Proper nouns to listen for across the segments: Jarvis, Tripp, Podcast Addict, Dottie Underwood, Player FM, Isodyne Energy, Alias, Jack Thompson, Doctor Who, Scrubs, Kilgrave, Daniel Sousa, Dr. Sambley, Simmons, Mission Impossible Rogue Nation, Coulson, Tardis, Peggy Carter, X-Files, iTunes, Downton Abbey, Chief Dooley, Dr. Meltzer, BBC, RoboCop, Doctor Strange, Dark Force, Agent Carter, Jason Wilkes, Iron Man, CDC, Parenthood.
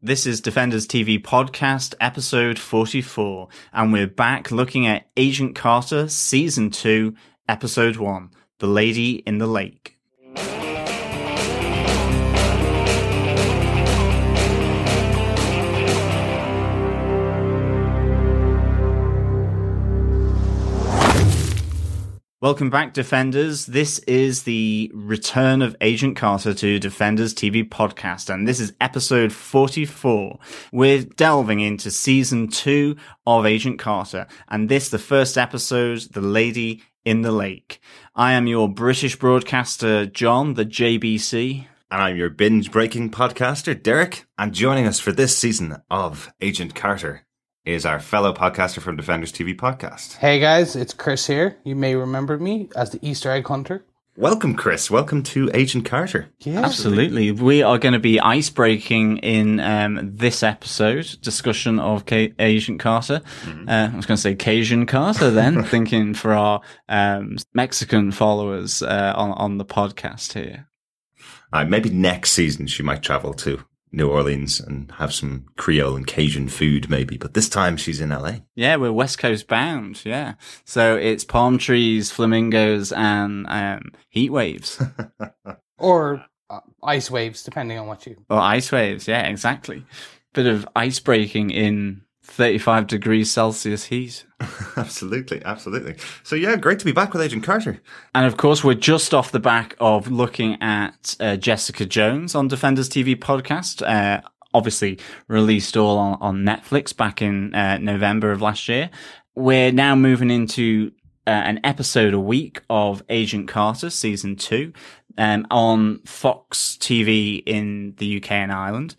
This is Defenders TV Podcast, episode 44, and we're back looking at Agent Carter, season 2, episode 1, The Lady in the Lake. Welcome back, Defenders. This is the return of Agent Carter to Defenders TV Podcast, and this is episode 44. We're delving into season 2 of Agent Carter, and this, the first episode, The Lady in the Lake. I am your British broadcaster, John, the JBC. And I'm your binge-breaking podcaster, Derek. And joining us for this season of Agent Carter is our fellow podcaster from Defenders TV Podcast. Hey guys, it's Chris here. You may remember me as the Easter Egg Hunter. Welcome, Chris. Welcome to Agent Carter. Yeah. Absolutely. We are going to be icebreaking in this episode, discussion of Agent Carter. Mm-hmm. I was going to say Cajun Carter then, thinking for our Mexican followers on the podcast here. Maybe next season she might travel to New Orleans and have some Creole and Cajun food maybe, but this time she's in LA. Yeah, we're West Coast bound, yeah. So it's palm trees, flamingos, and heat waves. Or ice waves, depending on what you... Or ice waves, yeah, exactly. Bit of ice breaking in 35 degrees Celsius heat. Absolutely, absolutely. So yeah, great to be back with Agent Carter. And of course, we're just off the back of looking at Jessica Jones on Defenders TV Podcast. Obviously released all on Netflix back in November of last year. We're now moving into an episode a week of Agent Carter Season 2 on Fox TV in the UK and Ireland.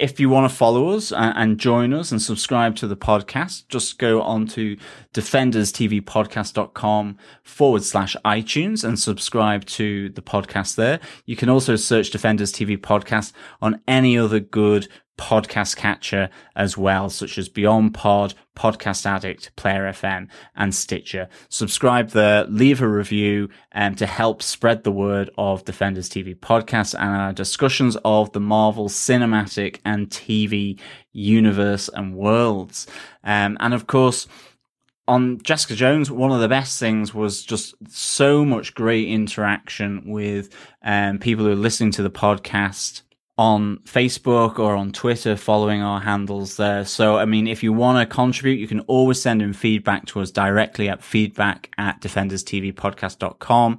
If you want to follow us and join us and subscribe to the podcast, just go on to defenderstvpodcast.com/iTunes and subscribe to the podcast there. You can also search Defenders TV Podcast on any other good podcast catcher as well, such as Beyond Pod, Podcast Addict, Player FM, and Stitcher. Subscribe there, leave a review to help spread the word of Defenders TV Podcast and our discussions of the Marvel cinematic and TV universe and worlds. And of course, on Jessica Jones, one of the best things was just so much great interaction with people who are listening to the podcast on Facebook or on Twitter, following our handles there. So, I mean, if you want to contribute, you can always send in feedback to us directly at feedback@defenderstvpodcast.com.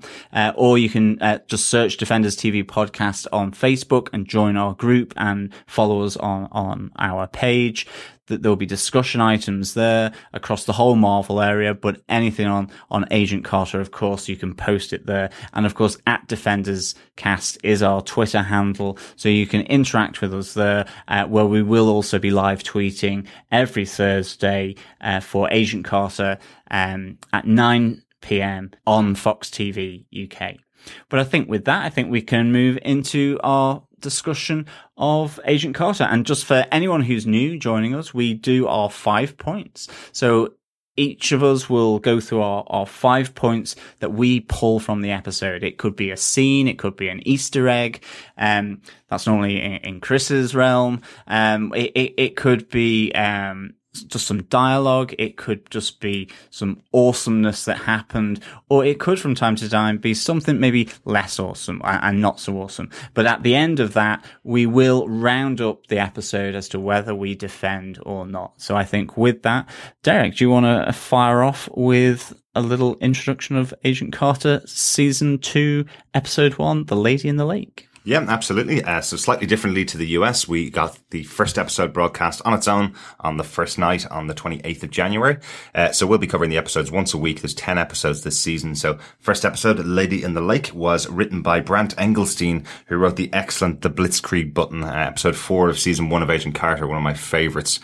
Or you can just search Defenders TV Podcast on Facebook and join our group and follow us on our page. That there'll be discussion items there across the whole Marvel area, but anything on Agent Carter, of course, you can post it there. And of course, at DefendersCast is our Twitter handle, so you can interact with us there, where we will also be live tweeting every Thursday for Agent Carter at 9 p.m. on Fox TV UK. But I think with that, I think we can move into our discussion of Agent Carter. And just for anyone who's new joining us, we do our 5 points. So each of us will go through our 5 points that we pull from the episode. It could be a scene, it could be an Easter egg. That's normally in Chris's realm. It could be just some dialogue, it could just be some awesomeness that happened, or it could from time to time be something maybe less awesome and not so awesome. But at the end of that, we will round up the episode as to whether we defend or not. So I think with that, Derek, do you want to fire off with a little introduction of Agent Carter Season 2, Episode 1, The Lady in the Lake? Yeah, absolutely. So slightly differently to the US, we got the first episode broadcast on its own on the first night on the 28th of January. So we'll be covering the episodes once a week. There's 10 episodes this season. So first episode, Lady in the Lake, was written by Brant Engelstein, who wrote the excellent The Blitzkrieg Button, episode 4 of season 1 of Agent Carter, one of my favourites,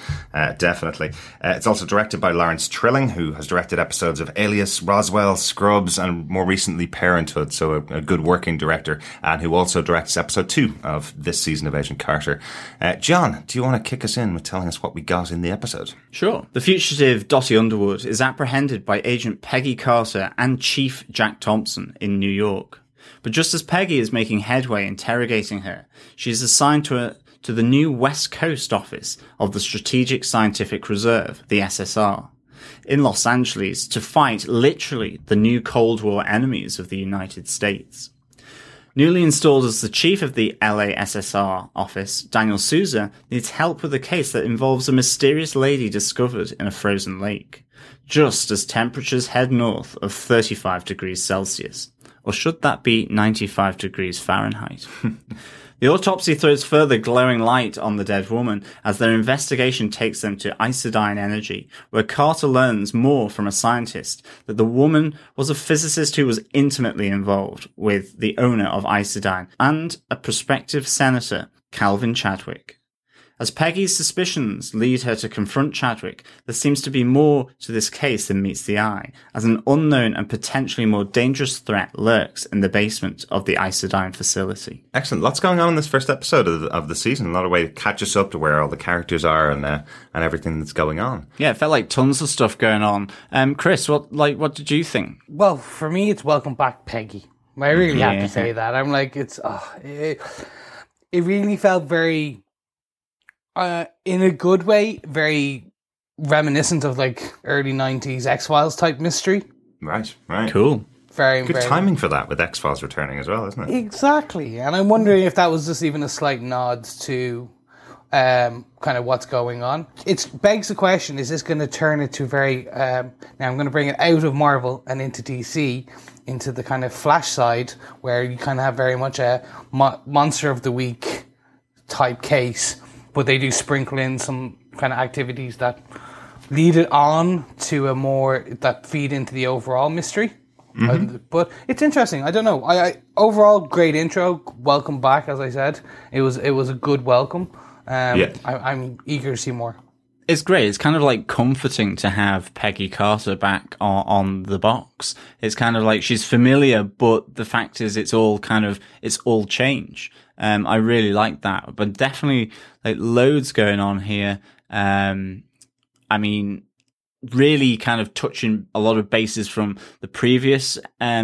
definitely. It's also directed by Lawrence Trilling, who has directed episodes of Alias, Roswell, Scrubs, and more recently Parenthood. So a good working director, and who also directs episode 2 of this season of Agent Carter. John, do you want to kick us in with telling us what we got in the episode? Sure. The fugitive Dottie Underwood is apprehended by Agent Peggy Carter and Chief Jack Thompson in New York. But just as Peggy is making headway interrogating her, she is assigned to a to the new West Coast office of the Strategic Scientific Reserve, the SSR, in Los Angeles to fight literally the new Cold War enemies of the United States. Newly installed as the chief of the LASSR office, Daniel Sousa needs help with a case that involves a mysterious lady discovered in a frozen lake, just as temperatures head north of 35 degrees Celsius. Or should that be 95 degrees Fahrenheit? The autopsy throws further glowing light on the dead woman as their investigation takes them to Isodyne Energy, where Carter learns more from a scientist that the woman was a physicist who was intimately involved with the owner of Isodyne and a prospective senator, Calvin Chadwick. As Peggy's suspicions lead her to confront Chadwick, there seems to be more to this case than meets the eye, as an unknown and potentially more dangerous threat lurks in the basement of the Isodyne facility. Excellent. Lots going on in this first episode of the season. A lot of way to catch us up to where all the characters are and everything that's going on. Yeah, it felt like tons of stuff going on. Chris, what did you think? Well, for me, it's Welcome Back, Peggy. I really have to say that. I'm like, it really felt very... in a good way, very reminiscent of like early 90s X-Files type mystery. Right. Cool. Very good timing for that with X-Files returning as well, isn't it? Exactly. And I'm wondering if that was just even a slight nod to kind of what's going on. It begs the question, is this going to turn it to very... now I'm going to bring it out of Marvel and into DC, into the kind of Flash side, where you kind of have very much a monster of the week type case. But they do sprinkle in some kind of activities that lead it on to a more that feed into the overall mystery. Mm-hmm. But it's interesting. I don't know. I overall great intro. Welcome back, as I said. It was a good welcome. I'm eager to see more. It's great. It's kind of like comforting to have Peggy Carter back on the box. It's kind of like she's familiar, but the fact is it's all change. I really like that, but definitely like loads going on here. I mean, really kind of touching a lot of bases from the previous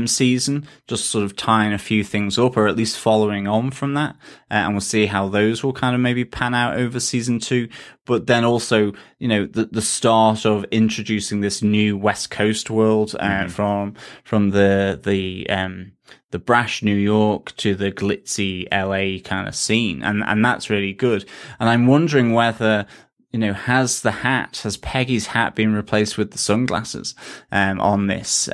season, just sort of tying a few things up, or at least following on from that, and we'll see how those will kind of maybe pan out over season 2. But then also, you know, the start of introducing this new West Coast world from the brash New York to the glitzy LA kind of scene, and that's really good. And I'm wondering whether, you know, has Peggy's hat been replaced with the sunglasses on this,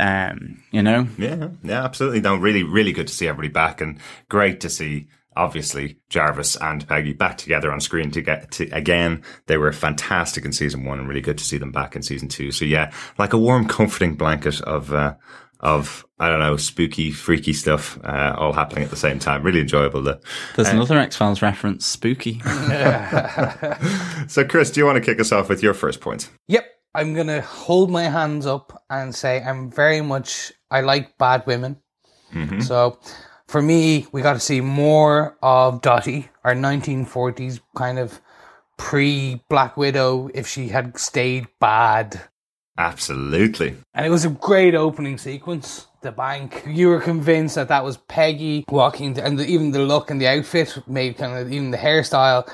you know? Yeah, absolutely. No, really, really good to see everybody back, and great to see, obviously, Jarvis and Peggy back together on screen again. They were fantastic in season 1 and really good to see them back in season 2. So yeah, like a warm, comforting blanket of I don't know, spooky, freaky stuff all happening at the same time. Really enjoyable, though. There's another X-Files reference, spooky. So, Chris, do you want to kick us off with your first point? Yep. I'm going to hold my hands up and say I like bad women. Mm-hmm. So, for me, we got to see more of Dottie, our 1940s kind of pre-Black Widow, if she had stayed bad. Absolutely. And it was a great opening sequence. The bank. You were convinced that was Peggy walking, and even the look and the outfit, maybe kind of even the hairstyle.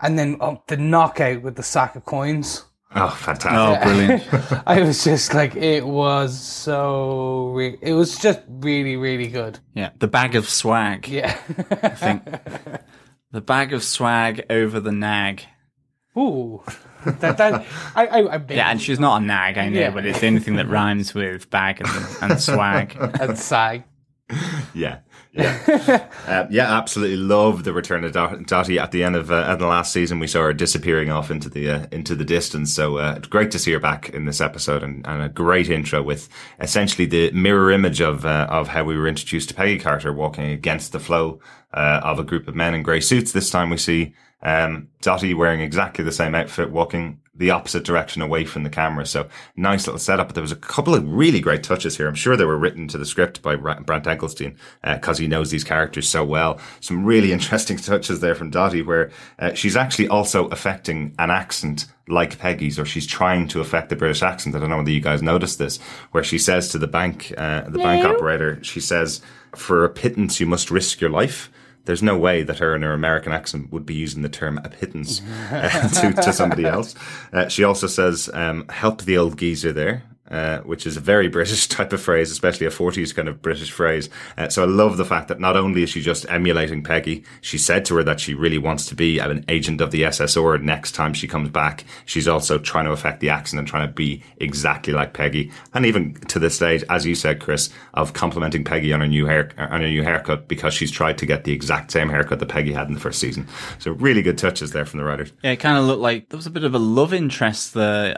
And then the knockout with the sack of coins. Oh, fantastic. Oh, brilliant. I was just like, it was so... it was just really, really good. Yeah, the bag of swag. Yeah. I think. The bag of swag over the nag. Ooh. And she's not a nag, I know, but it's anything that rhymes with bag and swag. And sag. Yeah. Absolutely love the return of Dottie at the end of the last season. We saw her disappearing off into the distance. So great to see her back in this episode, and a great intro with essentially the mirror image of how we were introduced to Peggy Carter, walking against the flow of a group of men in grey suits. This time we see Dottie wearing exactly the same outfit, walking the opposite direction away from the camera. So nice little setup. But there was a couple of really great touches here. I'm sure they were written to the script by Brant Engelstein because he knows these characters so well. Some really interesting touches there from Dottie, where she's actually also affecting an accent like Peggy's, or she's trying to affect the British accent. I don't know whether you guys noticed this, where she says to the bank operator, she says, "For a pittance, you must risk your life." there's no way that her in her American accent would be using the term a pittance to somebody else. She also says, help the old geezer there. Which is a very British type of phrase, especially a 40s kind of British phrase. So I love the fact that not only is she just emulating Peggy, she said to her that she really wants to be an agent of the SSR next time she comes back. She's also trying to affect the accent and trying to be exactly like Peggy. And even to this stage, as you said, Chris, of complimenting Peggy on her new haircut because she's tried to get the exact same haircut that Peggy had in the first season. So really good touches there from the writers. Yeah, it kind of looked like there was a bit of a love interest there,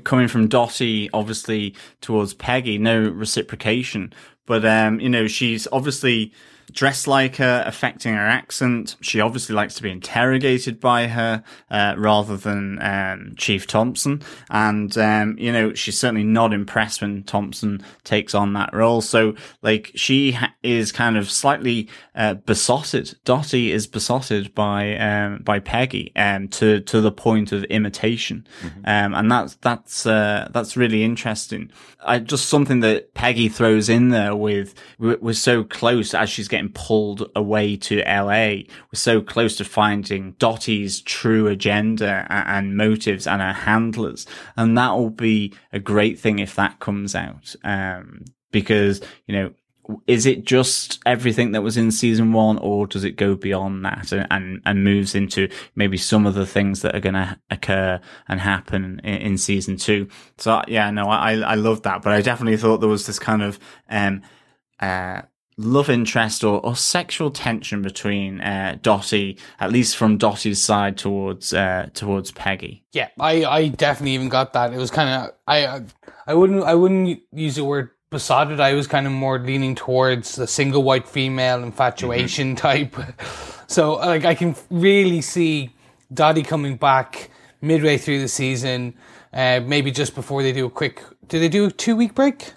coming from Dottie, obviously, towards Peggy, no reciprocation, but she's obviously dressed like her, affecting her accent. She obviously likes to be interrogated by her rather than Chief Thompson, and she's certainly not impressed when Thompson takes on that role. So like she is kind of slightly besotted. Dottie is besotted by Peggy, to the point of imitation, and that's really interesting. Just something that Peggy throws in there with, we're so close as she's getting pulled away to LA. We're so close to finding Dottie's true agenda and motives and her handlers. And that will be a great thing if that comes out. Because, is it just everything that was in season one, or does it go beyond that and moves into maybe some of the things that are going to occur and happen in season two? So yeah, no, I love that, but I definitely thought there was this kind of, love interest or sexual tension between Dottie, at least from Dottie's side, towards Peggy. Yeah, I definitely even got that. It was kind of, I wouldn't use the word besotted. I was kind of more leaning towards the single white female infatuation type. So like I can really see Dottie coming back midway through the season, maybe just before they do do a 2-week break?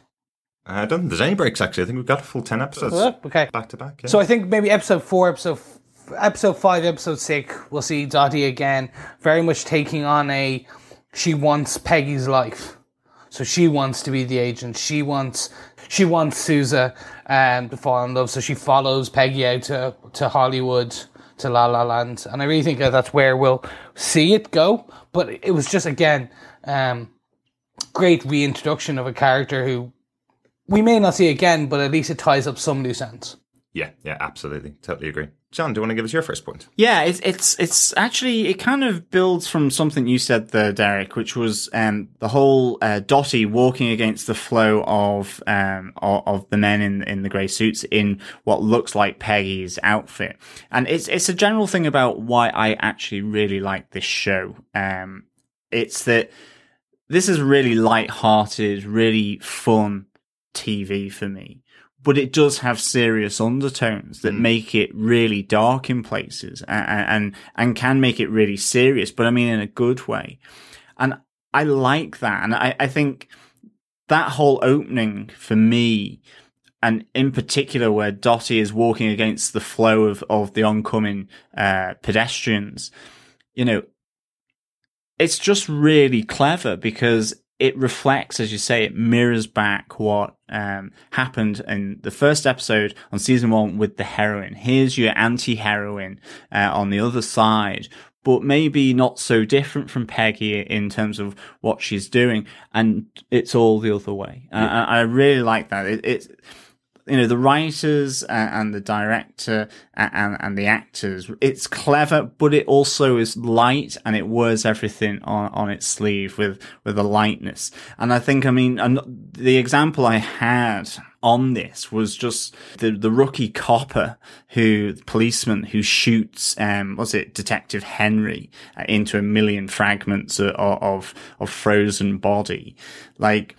I don't think there's any breaks, actually. I think we've got a full 10 episodes. Okay. Back to back. Yeah. So I think maybe episode 4, episode 5, episode 6, we'll see Dottie again, very much taking on she wants Peggy's life. So she wants to be the agent. She wants Sousa to fall in love. So she follows Peggy out to Hollywood, to La La Land. And I really think that's where we'll see it go. But it was just, again, great reintroduction of a character who we may not see again, but at least it ties up some loose ends. Yeah, absolutely. Totally agree. John, do you want to give us your first point? Yeah, it's actually, it kind of builds from something you said there, Derek, which was the whole Dottie walking against the flow of the men in the grey suits in what looks like Peggy's outfit. And it's a general thing about why I actually really like this show. It's that this is really light-hearted, really fun TV for me, but it does have serious undertones that make it really dark in places and can make it really serious, but I mean in a good way. And I like that. And I think that whole opening for me, and in particular where Dottie is walking against the flow of the oncoming pedestrians, it's just really clever because it reflects, as you say, it mirrors back what happened in the first episode on season one with the heroine. Here's your anti-heroine on the other side, but maybe not so different from Peggy in terms of what she's doing, and it's all the other way. Yeah. I really like that. It's the writers and the director and the actors, it's clever, but it also is light and it wears everything on its sleeve with a lightness. And I think, the example I had on this was just the rookie copper policeman who shoots, Detective Henry into a million fragments of frozen body. Like,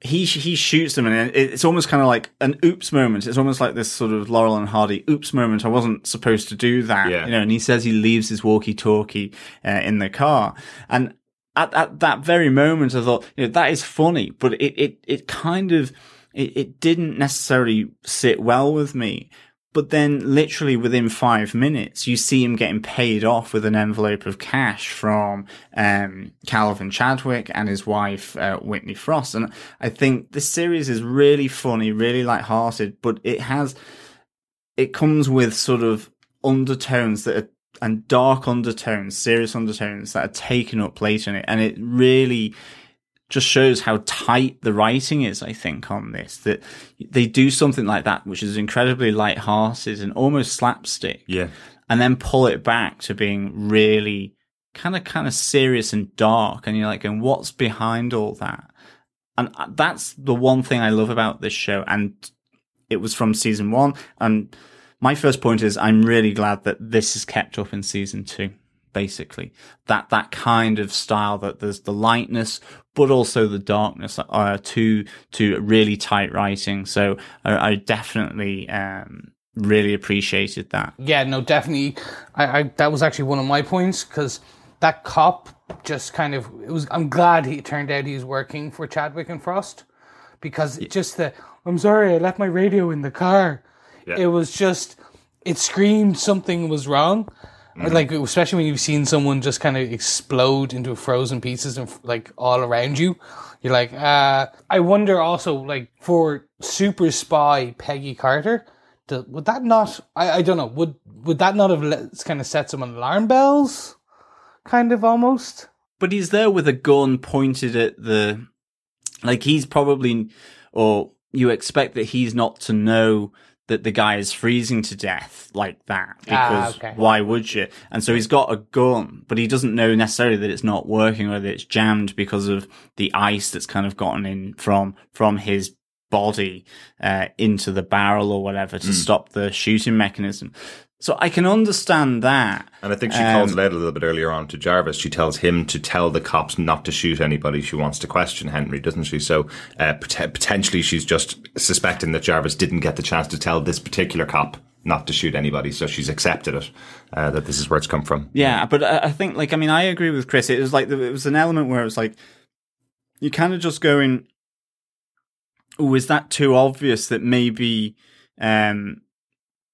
He shoots them, and it's almost kind of like an oops moment. It's almost like this sort of Laurel and Hardy oops moment. I wasn't supposed to do that, yeah. And he says he leaves his walkie-talkie in the car, and at that very moment, I thought, that is funny, but it didn't necessarily sit well with me. But then literally within 5 minutes, you see him getting paid off with an envelope of cash from Calvin Chadwick and his wife, Whitney Frost. And I think this series is really funny, really lighthearted, but it comes with sort of undertones that are, and dark undertones, serious undertones that are taken up later in it. And it really just shows how tight the writing is, I think, on this, that they do something like that, which is incredibly lighthearted and almost slapstick. Yeah. And then pull it back to being really kind of serious and dark. And you're like, and what's behind all that? And that's the one thing I love about this show. And it was from season one. And my first point is I'm really glad that this is kept up in season two, basically. That kind of style, that there's the lightness, but also the darkness to really tight writing. So I definitely really appreciated that. Yeah, no, definitely. I that was actually one of my points, because that cop just kind of... I'm glad he turned out he was working for Chadwick and Frost, because just the, I'm sorry, I left my radio in the car. Yeah. It was just... It screamed something was wrong. Mm-hmm. Like, especially when you've seen someone just kind of explode into frozen pieces and like all around you, you're like, I wonder also, like, for super spy Peggy Carter, would that not? I don't know. Would that not have kind of set some alarm bells, kind of almost? But he's there with a gun pointed at the, like, he's probably, or you expect that he's not to know that the guy is freezing to death like that, because okay. Why would you? And so he's got a gun, but he doesn't know necessarily that it's not working or that it's jammed because of the ice that's kind of gotten in from his body into the barrel or whatever to stop the shooting mechanism. So I can understand that. And I think she calls it out a little bit earlier on to Jarvis. She tells him to tell the cops not to shoot anybody. She wants to question Henry, doesn't she? So potentially she's just suspecting that Jarvis didn't get the chance to tell this particular cop not to shoot anybody. So she's accepted it, that this is where it's come from. Yeah, but I think, like, I mean, I agree with Chris. It was like, it was an element where it was like, you kind of just going, oh, is that too obvious that maybe...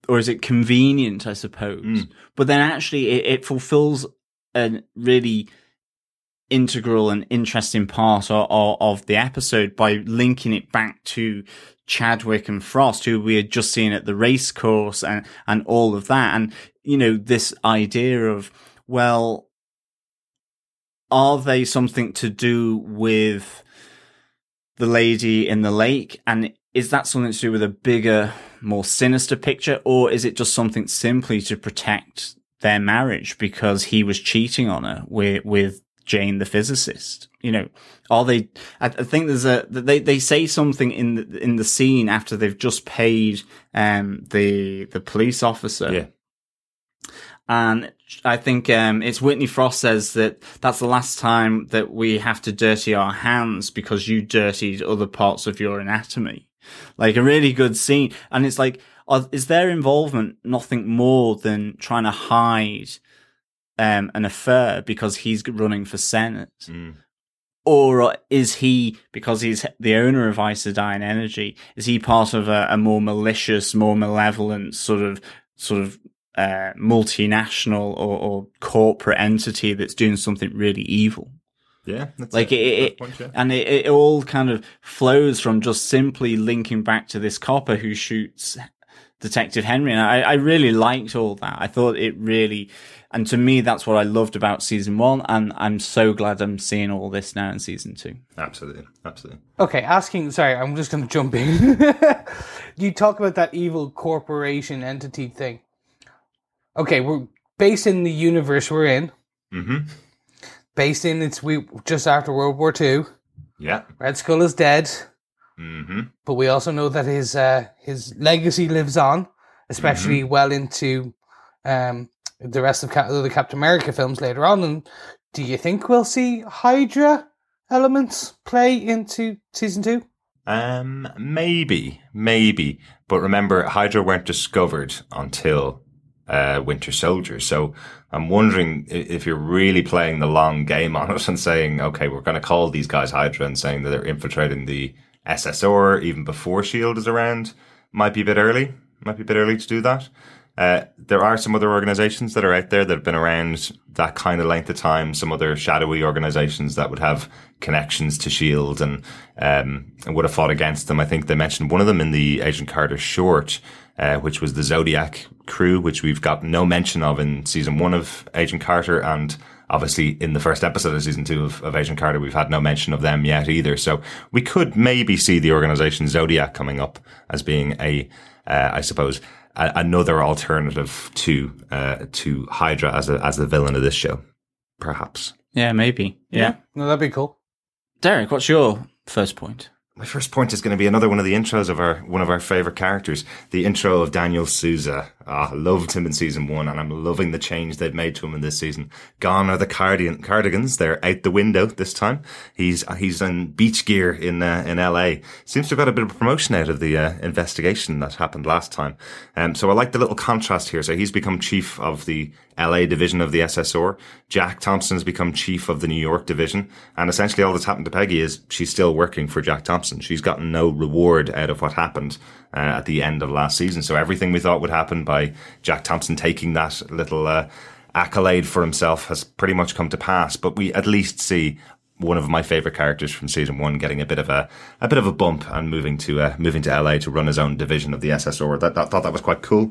or is it convenient, I suppose? But then actually it fulfills a really integral and interesting part of the episode by linking it back to Chadwick and Frost, who we had just seen at the race course and all of that. And, you know, this idea of, well, are they something to do with the Lady in the Lake? And is that something to do with a bigger, more sinister picture, or is it just something simply to protect their marriage because he was cheating on her with Jane, the physicist? You know, are they? I think there's they say something in the scene after they've just paid the police officer. Yeah. And I think it's Whitney Frost says that that's the last time that we have to dirty our hands because you dirtied other parts of your anatomy. Like, a really good scene. And it's like, is their involvement nothing more than trying to hide an affair because he's running for Senate? Mm. Or is he, because he's the owner of Isodyne Energy, is he part of a more malicious, more malevolent sort of multinational or corporate entity that's doing something really evil? Yeah, that's like it point, yeah. And it all kind of flows from just simply linking back to this copper who shoots Detective Henry. And I really liked all that. I thought it really, and to me, that's what I loved about season one. And I'm so glad I'm seeing all this now in season two. Absolutely, absolutely. Okay, sorry, I'm just going to jump in. You talk about that evil corporation entity thing. Okay, we're based in the universe we're in. Mm-hmm. Based in, just after World War II. Yeah. Red Skull is dead. Mm-hmm. But we also know that his legacy lives on, especially well into the rest of the Captain America films later on. And do you think we'll see Hydra elements play into season two? Maybe. But remember, Hydra weren't discovered until... Winter Soldier. So I'm wondering if you're really playing the long game on it and saying, okay, we're going to call these guys Hydra and saying that they're infiltrating the SSR even before S.H.I.E.L.D. is around. Might be a bit early. Might be a bit early to do that. There are some other organizations that are out there that have been around that kind of length of time, some other shadowy organizations that would have connections to S.H.I.E.L.D. and would have fought against them. I think they mentioned one of them in the Agent Carter short, which was the Zodiac crew, which we've got no mention of in season one of Agent Carter. And obviously in the first episode of season two of Agent Carter, we've had no mention of them yet either. So we could maybe see the organization Zodiac coming up as being another alternative to Hydra as the villain of this show, perhaps. Yeah, maybe. Yeah. No, that'd be cool. Derek, what's your first point? My first point is going to be another one of the intros of one of our favourite characters, the intro of Daniel Sousa. I loved him in season one, and I'm loving the change they've made to him in this season. Gone are the cardigans; they're out the window this time. He's in beach gear in LA. Seems to have got a bit of a promotion out of the investigation that happened last time. So I like the little contrast here. So he's become chief of the LA division of the SSR. Jack Thompson's become chief of the New York division, and essentially all that's happened to Peggy is she's still working for Jack Thompson. She's gotten no reward out of what happened at the end of last season. So everything we thought would happen by Jack Thompson taking that little accolade for himself has pretty much come to pass. But we at least see one of my favourite characters from season one getting a bit of a bump and moving to LA to run his own division of the SSR. I thought that was quite cool.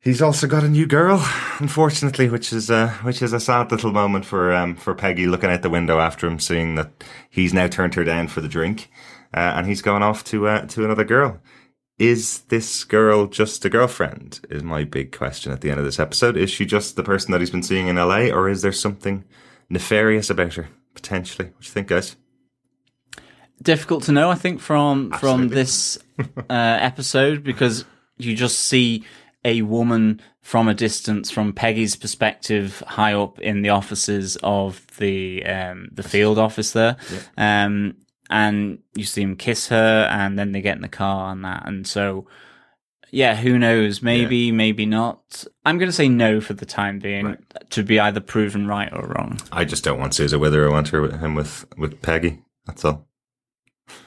He's also got a new girl, unfortunately, which is a sad little moment for Peggy, looking out the window after him, seeing that he's now turned her down for the drink. And he's gone off to another girl. Is this girl just a girlfriend? Is my big question at the end of this episode. Is she just the person that he's been seeing in LA, or is there something nefarious about her, potentially? What do you think, guys? Difficult to know, I think, from this episode, because you just see a woman from a distance, from Peggy's perspective, high up in the offices of the field office there. Yeah. And you see him kiss her, and then they get in the car and that. And so, yeah, who knows? Maybe not. I'm going to say no for the time being, right, to be either proven right or wrong. I just don't want Sousa with her. I want her with him with Peggy. That's all.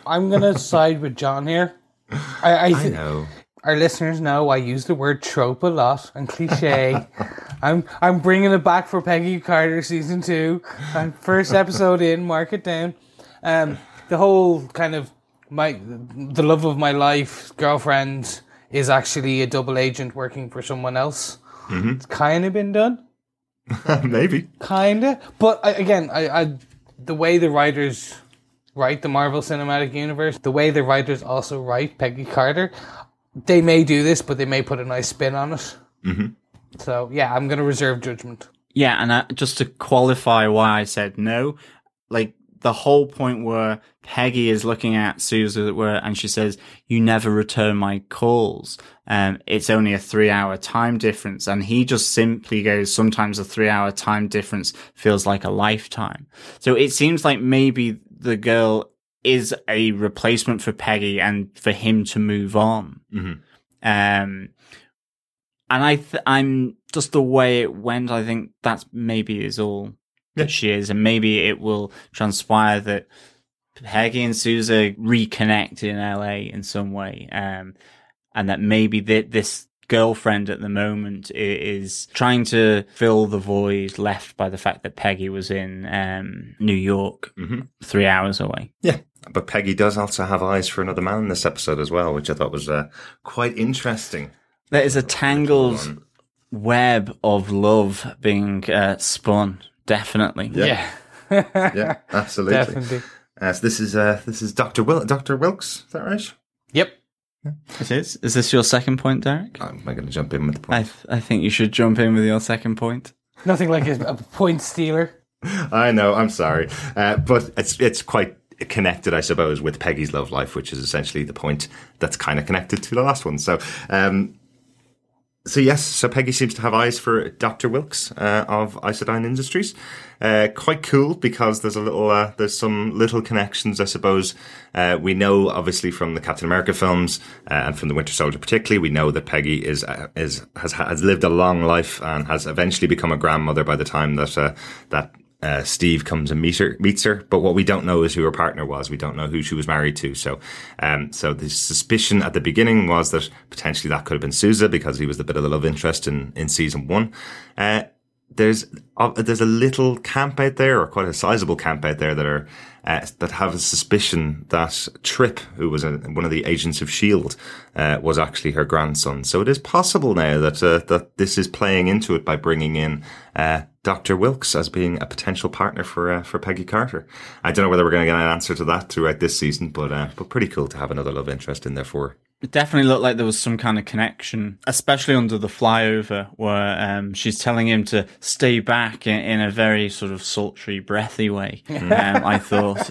I'm going to side with John here. I know. Our listeners know I use the word trope a lot and cliche. I'm bringing it back for Peggy Carter season two. And first episode in, mark it down. The whole kind of the love of my life girlfriend is actually a double agent working for someone else. Mm-hmm. It's kind of been done. Maybe. Kind of. But I, the way the writers write the Marvel Cinematic Universe, the way the writers also write Peggy Carter, they may do this, but they may put a nice spin on it. Mm-hmm. So, yeah, I'm going to reserve judgment. Yeah, and just to qualify why I said no, like, the whole point where Peggy is looking at Sousa and she says, "You never return my calls. It's only a 3-hour time difference." And he just simply goes, "Sometimes a 3-hour time difference feels like a lifetime." So it seems like maybe the girl is a replacement for Peggy and for him to move on. Mm-hmm. And I'm just the way it went. I think that's maybe is all that she is, and maybe it will transpire that Peggy and Sousa reconnect in LA in some way, and that maybe this girlfriend at the moment is trying to fill the void left by the fact that Peggy was in New York, mm-hmm, 3 hours away. Yeah. But Peggy does also have eyes for another man in this episode as well, which I thought was quite interesting. There is a tangled web of love being spun. Definitely. Yeah. Yeah, absolutely. Definitely. So this is Dr. Wilkes, is that right? Yep. Yeah. It is. Is this your second point, Derek? Am I going to jump in with the point? I think you should jump in with your second point. Nothing like a point stealer. I know, I'm sorry. But it's quite connected, I suppose, with Peggy's love life, which is essentially the point that's kind of connected to the last one. So, So yes, so Peggy seems to have eyes for Dr. Wilkes of Isodyne Industries. Quite cool, because there's some little connections, I suppose. We know, obviously, from the Captain America films and from the Winter Soldier particularly, we know that Peggy has lived a long life and has eventually become a grandmother by the time that Steve comes and meets her, but what we don't know is who her partner was. We don't know who she was married to. So the suspicion at the beginning was that potentially that could have been Sousa, because he was the bit of the love interest in season one. There's a little camp out there, or quite a sizable camp out there, that have a suspicion that Tripp, who was one of the agents of S.H.I.E.L.D., was actually her grandson. So it is possible now that this is playing into it by bringing in Dr. Wilkes as being a potential partner for Peggy Carter. I don't know whether we're going to get an answer to that throughout this season, but pretty cool to have another love interest in there for her. It definitely looked like there was some kind of connection, especially under the flyover, where she's telling him to stay back in a very sort of sultry, breathy way. I thought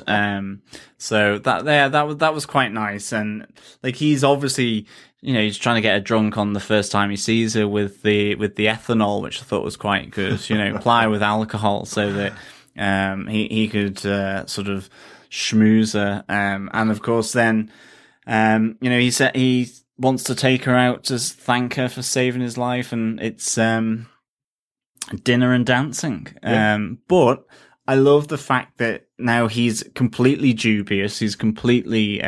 so. That was quite nice, and like he's obviously, you know, he's trying to get her drunk on the first time he sees her with the ethanol, which I thought was quite good. You know, ply with alcohol so that he could sort of schmooze her, and of course then. You know, he said he wants to take her out to thank her for saving his life, and it's dinner and dancing. Yeah. But I love the fact that now he's completely dubious. He's completely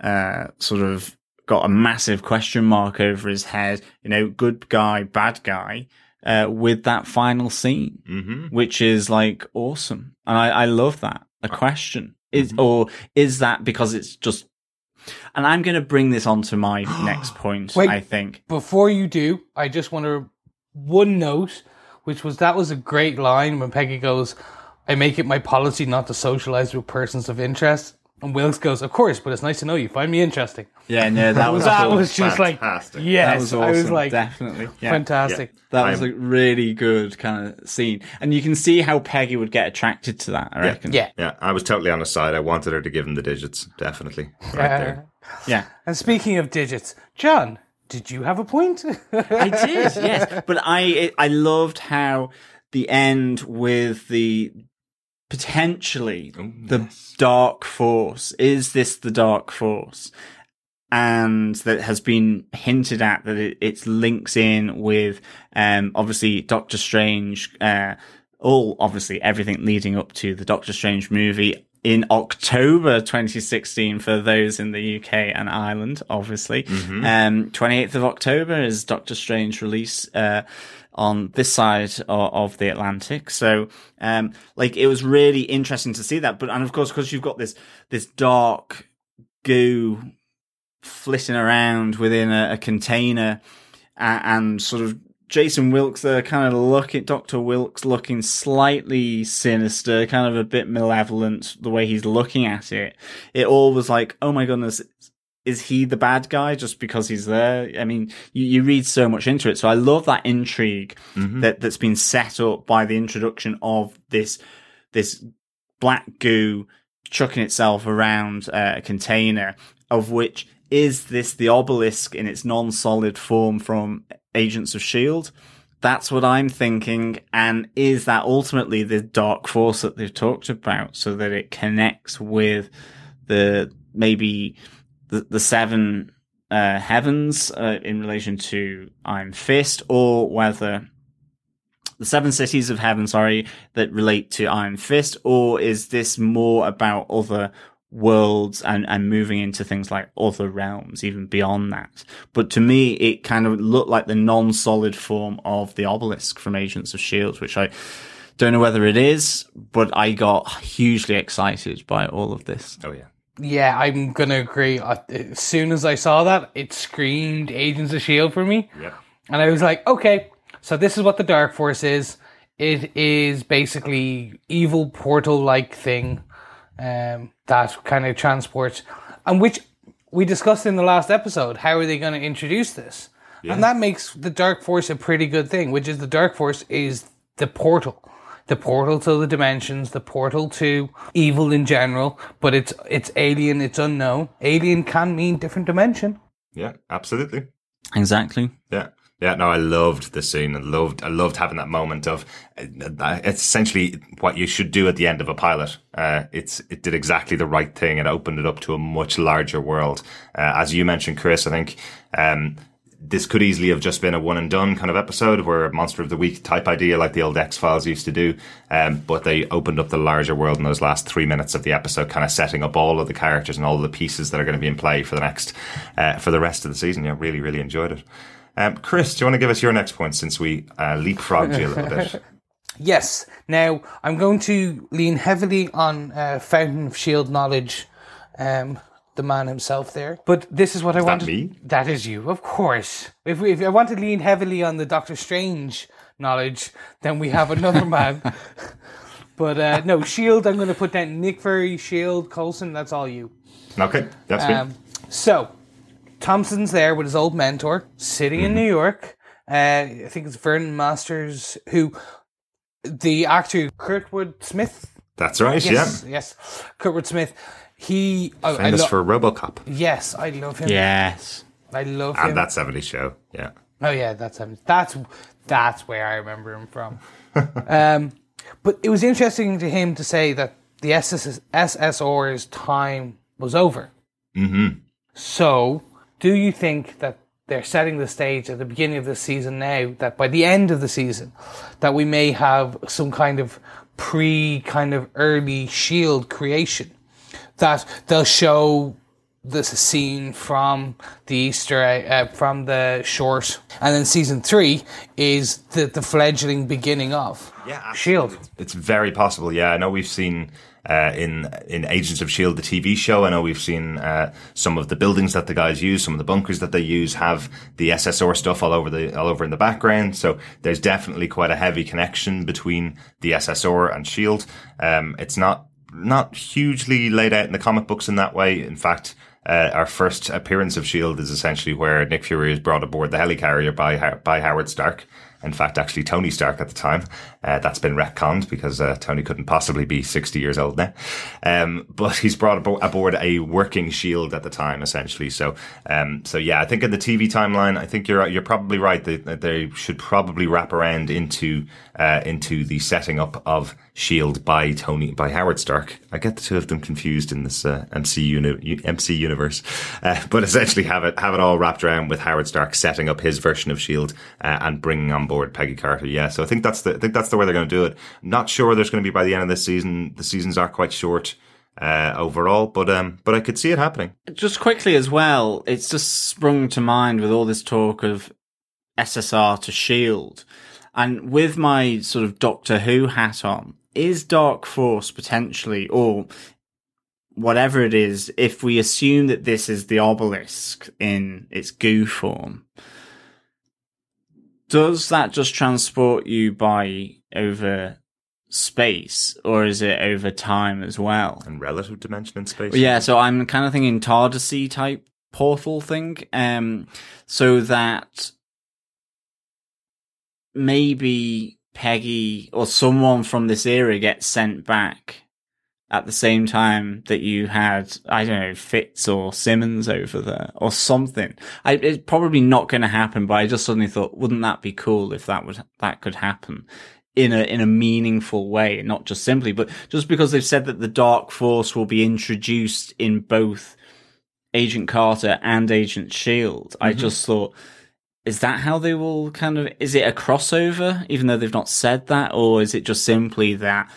sort of got a massive question mark over his head. You know, good guy, bad guy. With that final scene, mm-hmm. which is like awesome, and I love that. A question is, mm-hmm. or is that because it's just. And I'm going to bring this on to my next point, wait, I think. Before you do, I just want to one note, which was that was a great line when Peggy goes, "I make it my policy not to socialize with persons of interest." And Wilkes goes, "Of course, but it's nice to know you. Find me interesting." Yeah, no, that was that awesome. Was just fantastic. Like, yes, that was awesome. I was like, definitely, yeah. Fantastic. Yeah. That was a really good kind of scene, and you can see how Peggy would get attracted to that. I reckon. Yeah. I was totally on his side. I wanted her to give him the digits, definitely, right there. Yeah. And speaking of digits, John, did you have a point? I did, yes. But I loved how the end with the. Potentially, the Dark Force. Is this the Dark Force? And that has been hinted at that it links in with, obviously, Doctor Strange, everything leading up to the Doctor Strange movie in October 2016 for those in the UK and Ireland, obviously. Mm-hmm. 28th of October is Doctor Strange release, on this side of the Atlantic. So, it was really interesting to see that. But, and of course, because you've got this dark goo flitting around within a container, and sort of Jason Wilkes, Dr. Wilkes looking slightly sinister, kind of a bit malevolent, the way he's looking at it. It all was like, oh my goodness, is he the bad guy just because he's there? I mean, you read so much into it. So I love that intrigue mm-hmm. that's been set up by the introduction of this black goo chucking itself around a container, of which is this the obelisk in its non-solid form from Agents of S.H.I.E.L.D.? That's what I'm thinking. And is that ultimately the Dark Force that they've talked about, so that it connects with the seven heavens in relation to Iron Fist, or whether the seven cities of heaven, that relate to Iron Fist, or is this more about other worlds and moving into things like other realms, even beyond that? But to me, it kind of looked like the non-solid form of the obelisk from Agents of S.H.I.E.L.D., which I don't know whether it is, but I got hugely excited by all of this. Oh, yeah. Yeah, I'm going to agree. As soon as I saw that, it screamed Agents of S.H.I.E.L.D. for me. Yeah. And I was like, okay, so this is what the Dark Force is. It is basically evil portal-like thing that kind of transports, and which we discussed in the last episode. How are they going to introduce this? Yeah. And that makes the Dark Force a pretty good thing, which is the Dark Force is the portal. The portal to the dimensions, the portal to evil in general, but it's alien, it's unknown. Alien can mean different dimension. Yeah, absolutely. Exactly. Yeah. No, I loved the scene. I loved having that moment of it's essentially what you should do at the end of a pilot. It did exactly the right thing. It opened it up to a much larger world. As you mentioned, Chris, I think this could easily have just been a one and done kind of episode where a monster of the week type idea like the old X-Files used to do. But they opened up the larger world in those last 3 minutes of the episode, kind of setting up all of the characters and all of the pieces that are going to be in play for the next, for the rest of the season. Yeah, really, really enjoyed it. Chris, do you want to give us your next point since we leapfrogged you a little bit? Yes. Now, I'm going to lean heavily on Fountain of S.H.I.E.L.D. knowledge, the man himself there. But this is what I wanted. That me? That is you, of course. If I want to lean heavily on the Doctor Strange knowledge, then we have another man. But no, S.H.I.E.L.D., I'm going to put down Nick Fury, S.H.I.E.L.D., Coulson, that's all you. Okay, that's me. So, Thompson's there with his old mentor, sitting in New York. I think it's Vernon Masters, who... The actor Kurtwood Smith. That's right, yes, yeah. Yes, Kurtwood Smith. He... Famous for Robocop. Yes, I love him. Yes. I love him. And That 70s Show, yeah. Oh, yeah, That 70s. That's where I remember him from. But it was interesting to him to say that the SSR's time was over. Mm-hmm. So, do you think that they're setting the stage at the beginning of the season now that by the end of the season that we may have some kind of early S.H.I.E.L.D. creation, that they'll show this scene from the Easter from the short, and then season 3 is the fledgling beginning of S.H.I.E.L.D. It's very possible. Yeah, I know we've seen in Agents of S.H.I.E.L.D., the TV show, I know we've seen some of the buildings that the guys use, some of the bunkers that they use have the SSR stuff all over in the background. So there's definitely quite a heavy connection between the SSR and S.H.I.E.L.D. It's not hugely laid out in the comic books in that way. In fact, our first appearance of S.H.I.E.L.D. is essentially where Nick Fury is brought aboard the helicarrier by Howard Stark. In fact, actually Tony Stark at the time. That's been retconned because Tony couldn't possibly be 60 years old now. But he's brought aboard a working S.H.I.E.L.D. at the time, essentially. So yeah, I think in the TV timeline, I think you're probably right that they should probably wrap around into the setting up of S.H.I.E.L.D. by Howard Stark. I get the two of them confused in this MC universe, but essentially have it all wrapped around with Howard Stark setting up his version of S.H.I.E.L.D. and bringing on board Peggy Carter. Yeah, so I think that's the way they're going to do it. Not sure there's going to be by the end of this season. The seasons are quite short overall, but I could see it happening. Just quickly as well, it's just sprung to mind with all this talk of SSR to S.H.I.E.L.D. and with my sort of Doctor Who hat on, is Dark Force potentially, or whatever it is, if we assume that this is the obelisk in its goo form, does that just transport you by over space, or is it over time as well? And relative dimension in space? Yeah, so I'm kind of thinking TARDIS type portal thing, so that maybe Peggy or someone from this era gets sent back at the same time that you had, I don't know, Fitz or Simmons over there or something. It's probably not going to happen, but I just suddenly thought, wouldn't that be cool if that could happen in a meaningful way, not just simply, but just because they've said that the Dark Force will be introduced in both Agent Carter and Agent S.H.I.E.L.D. Mm-hmm. I just thought, is that how they will is it a crossover, even though they've not said that, or is it just simply that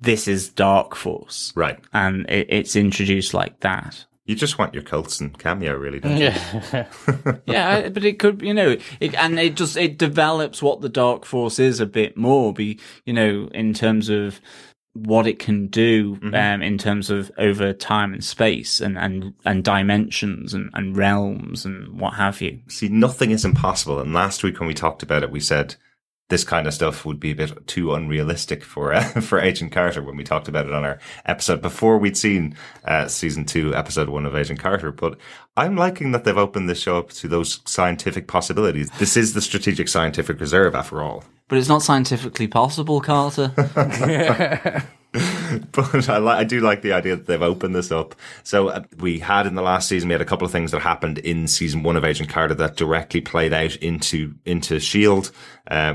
this is Dark Force? Right. And it's introduced like that. You just want your Coulson cameo, really, don't you? Yeah. Yeah, but it could, and it develops what the Dark Force is a bit more, in terms of what it can do, mm-hmm. In terms of over time and space and dimensions and realms and what have you. See, nothing is impossible. And last week when we talked about it, we said this kind of stuff would be a bit too unrealistic for Agent Carter when we talked about it on our episode before we'd seen season 2, episode 1 of Agent Carter. But I'm liking that they've opened this show up to those scientific possibilities. This is the Strategic Scientific Reserve, after all. But it's not scientifically possible, Carter. But I do like the idea that they've opened this up. So we had in the last season a couple of things that happened in season 1 of Agent Carter that directly played out into S.H.I.E.L.D.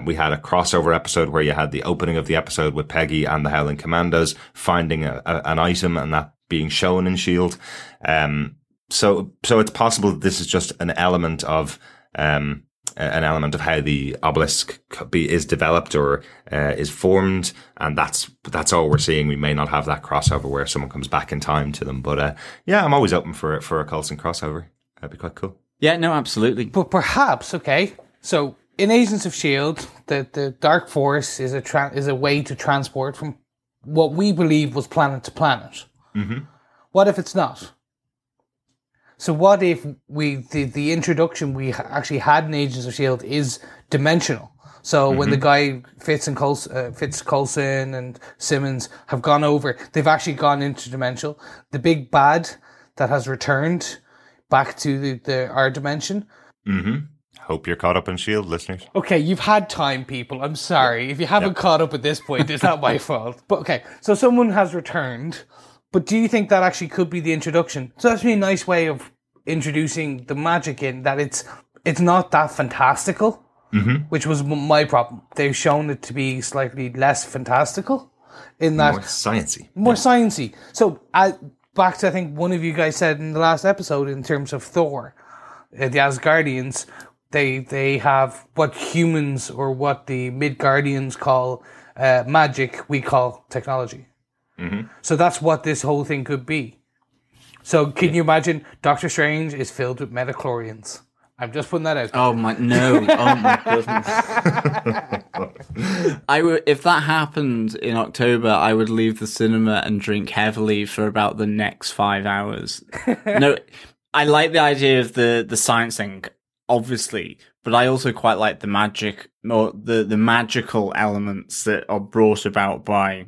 We had a crossover episode where you had the opening of the episode with Peggy and the Howling Commandos finding an item and that being shown in S.H.I.E.L.D. So it's possible that this is just an element of an element of how the obelisk is developed or is formed, and that's all we're seeing. We may not have that crossover where someone comes back in time to them, but yeah, I'm always open for a Coulson crossover. That'd be quite cool. Yeah, no, absolutely. But perhaps, okay, so in Agents of S.H.I.E.L.D., the Dark Force is a way to transport from what we believe was planet to planet. Mm-hmm. What if it's not? So what if the introduction we actually had in Agents of S.H.I.E.L.D. is dimensional? So mm-hmm. when the guy Fitz, Coulson and Simmons have gone over, they've actually gone interdimensional. The big bad that has returned back to our dimension. Mm-hmm. Hope you're caught up on S.H.I.E.L.D., listeners. Okay, you've had time, people. I'm sorry. If you haven't caught up at this point, it's not my fault. But okay, so someone has returned, but do you think that actually could be the introduction? So that's really a nice way of introducing the magic in, that it's not that fantastical, mm-hmm. which was my problem. They've shown it to be slightly less fantastical. In that, more sciencey. More sciencey. So back to, I think, one of you guys said in the last episode in terms of Thor, the Asgardians... They have what humans or what the Midgardians call magic, we call technology. Mm-hmm. So that's what this whole thing could be. So can you imagine Doctor Strange is filled with metachlorians? I'm just putting that out there. Oh my, no. Oh my goodness. If that happened in October, I would leave the cinema and drink heavily for about the next 5 hours. No, I like the idea of the science thing. Obviously, but I also quite like the magic or the magical elements that are brought about by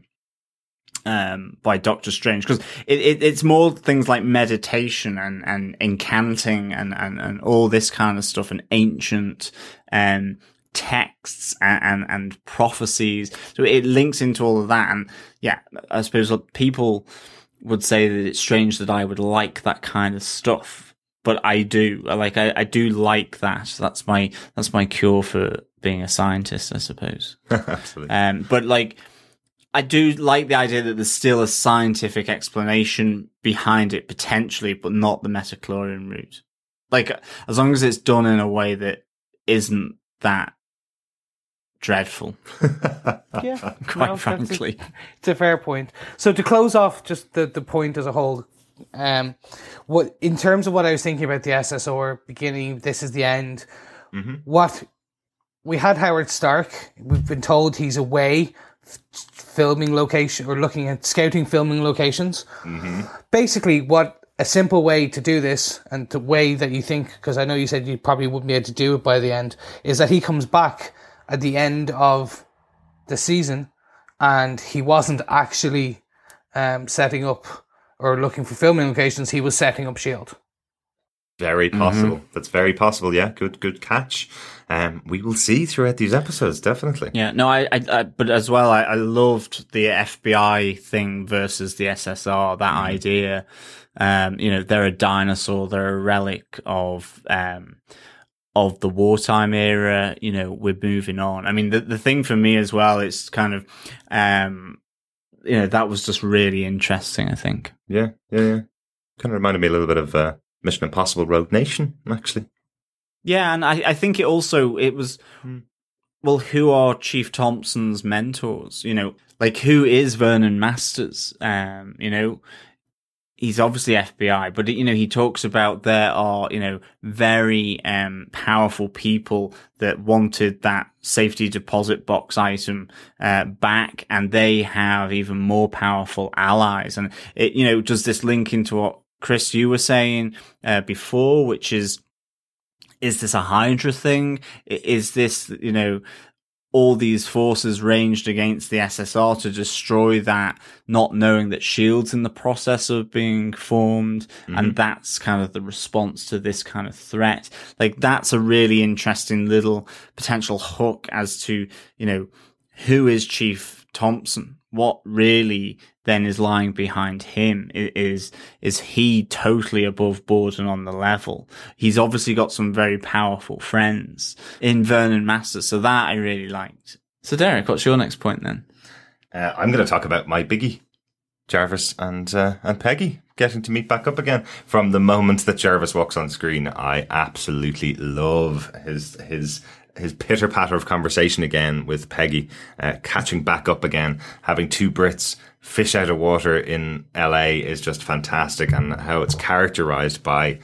Doctor Strange, because it's more things like meditation and encanting and all this kind of stuff, and ancient texts and prophecies. So it links into all of that, and yeah, I suppose people would say that it's strange that I would like that kind of stuff. But I do like I do like that. That's my cure for being a scientist, I suppose. Absolutely. But like I do like the idea that there's still a scientific explanation behind it potentially, but not the metachlorian route. Like as long as it's done in a way that isn't that dreadful. Yeah, quite frankly, it's a fair point. So to close off just the point as a whole. What in terms of what I was thinking about the SSR beginning, this is the end. Mm-hmm. What we had Howard Stark. We've been told he's away, filming location or looking at scouting filming locations. Mm-hmm. Basically, what a simple way to do this, and the way that you think, because I know you said you probably wouldn't be able to do it by the end, is that he comes back at the end of the season, and he wasn't actually setting up. Or looking for filming locations, he was setting up S.H.I.E.L.D. Very possible. Mm-hmm. That's very possible, yeah. Good catch. We will see throughout these episodes, definitely. Yeah, no, I but as well, I loved the FBI thing versus the SSR, that idea. You know, they're a dinosaur, they're a relic of the wartime era. You know, we're moving on. I mean, the thing for me as well, it's kind of... you know, that was just really interesting, I think. Yeah. Kind of reminded me a little bit of Mission Impossible Rogue Nation, actually. Yeah, and I think it was, well, who are Chief Thompson's mentors? You know, like, who is Vernon Masters? You know, he's obviously FBI, but, you know, he talks about there are, you know, very powerful people that wanted that safety deposit box item back, and they have even more powerful allies. And, it, you know, does this link into what, Chris, you were saying before, which is this a Hydra thing? Is this, you know... all these forces ranged against the SSR to destroy that, not knowing that S.H.I.E.L.D.'s in the process of being formed. Mm-hmm. And that's kind of the response to this kind of threat. Like, that's a really interesting little potential hook as to, you know, who is Chief Thompson? What really then is lying behind him? Is he totally above board and on the level? He's obviously got some very powerful friends in Vernon Masters, so that I really liked. So Derek, what's your next point then? I'm going to talk about my biggie, Jarvis and Peggy getting to meet back up again. From the moment that Jarvis walks on screen, I absolutely love his pitter-patter of conversation again with Peggy, catching back up again, having two Brits fish out of water in LA is just fantastic, and how it's characterized by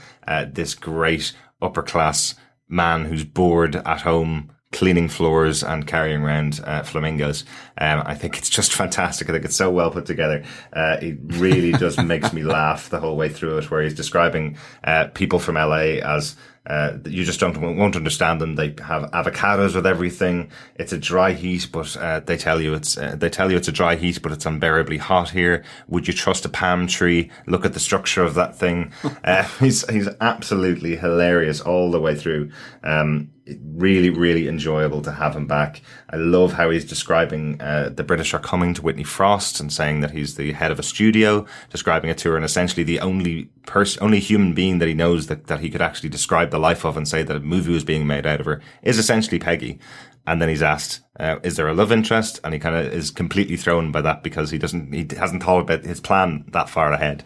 this great upper-class man who's bored at home cleaning floors and carrying around flamingos. I think it's just fantastic. I think it's so well put together. It really just makes me laugh the whole way through it, where he's describing people from LA as you just won't understand them. They have avocados with everything. It's a dry heat, but they tell you it's a dry heat, but it's unbearably hot here. Would you trust a palm tree? Look at the structure of that thing. He's absolutely hilarious all the way through. Really, really enjoyable to have him back. I love how he's describing the British are coming to Whitney Frost and saying that he's the head of a studio, describing it to her, and essentially the only human being that he knows that he could actually describe the life of and say that a movie was being made out of her is essentially Peggy. And then he's asked, is there a love interest? And he kind of is completely thrown by that because he hasn't thought about his plan that far ahead.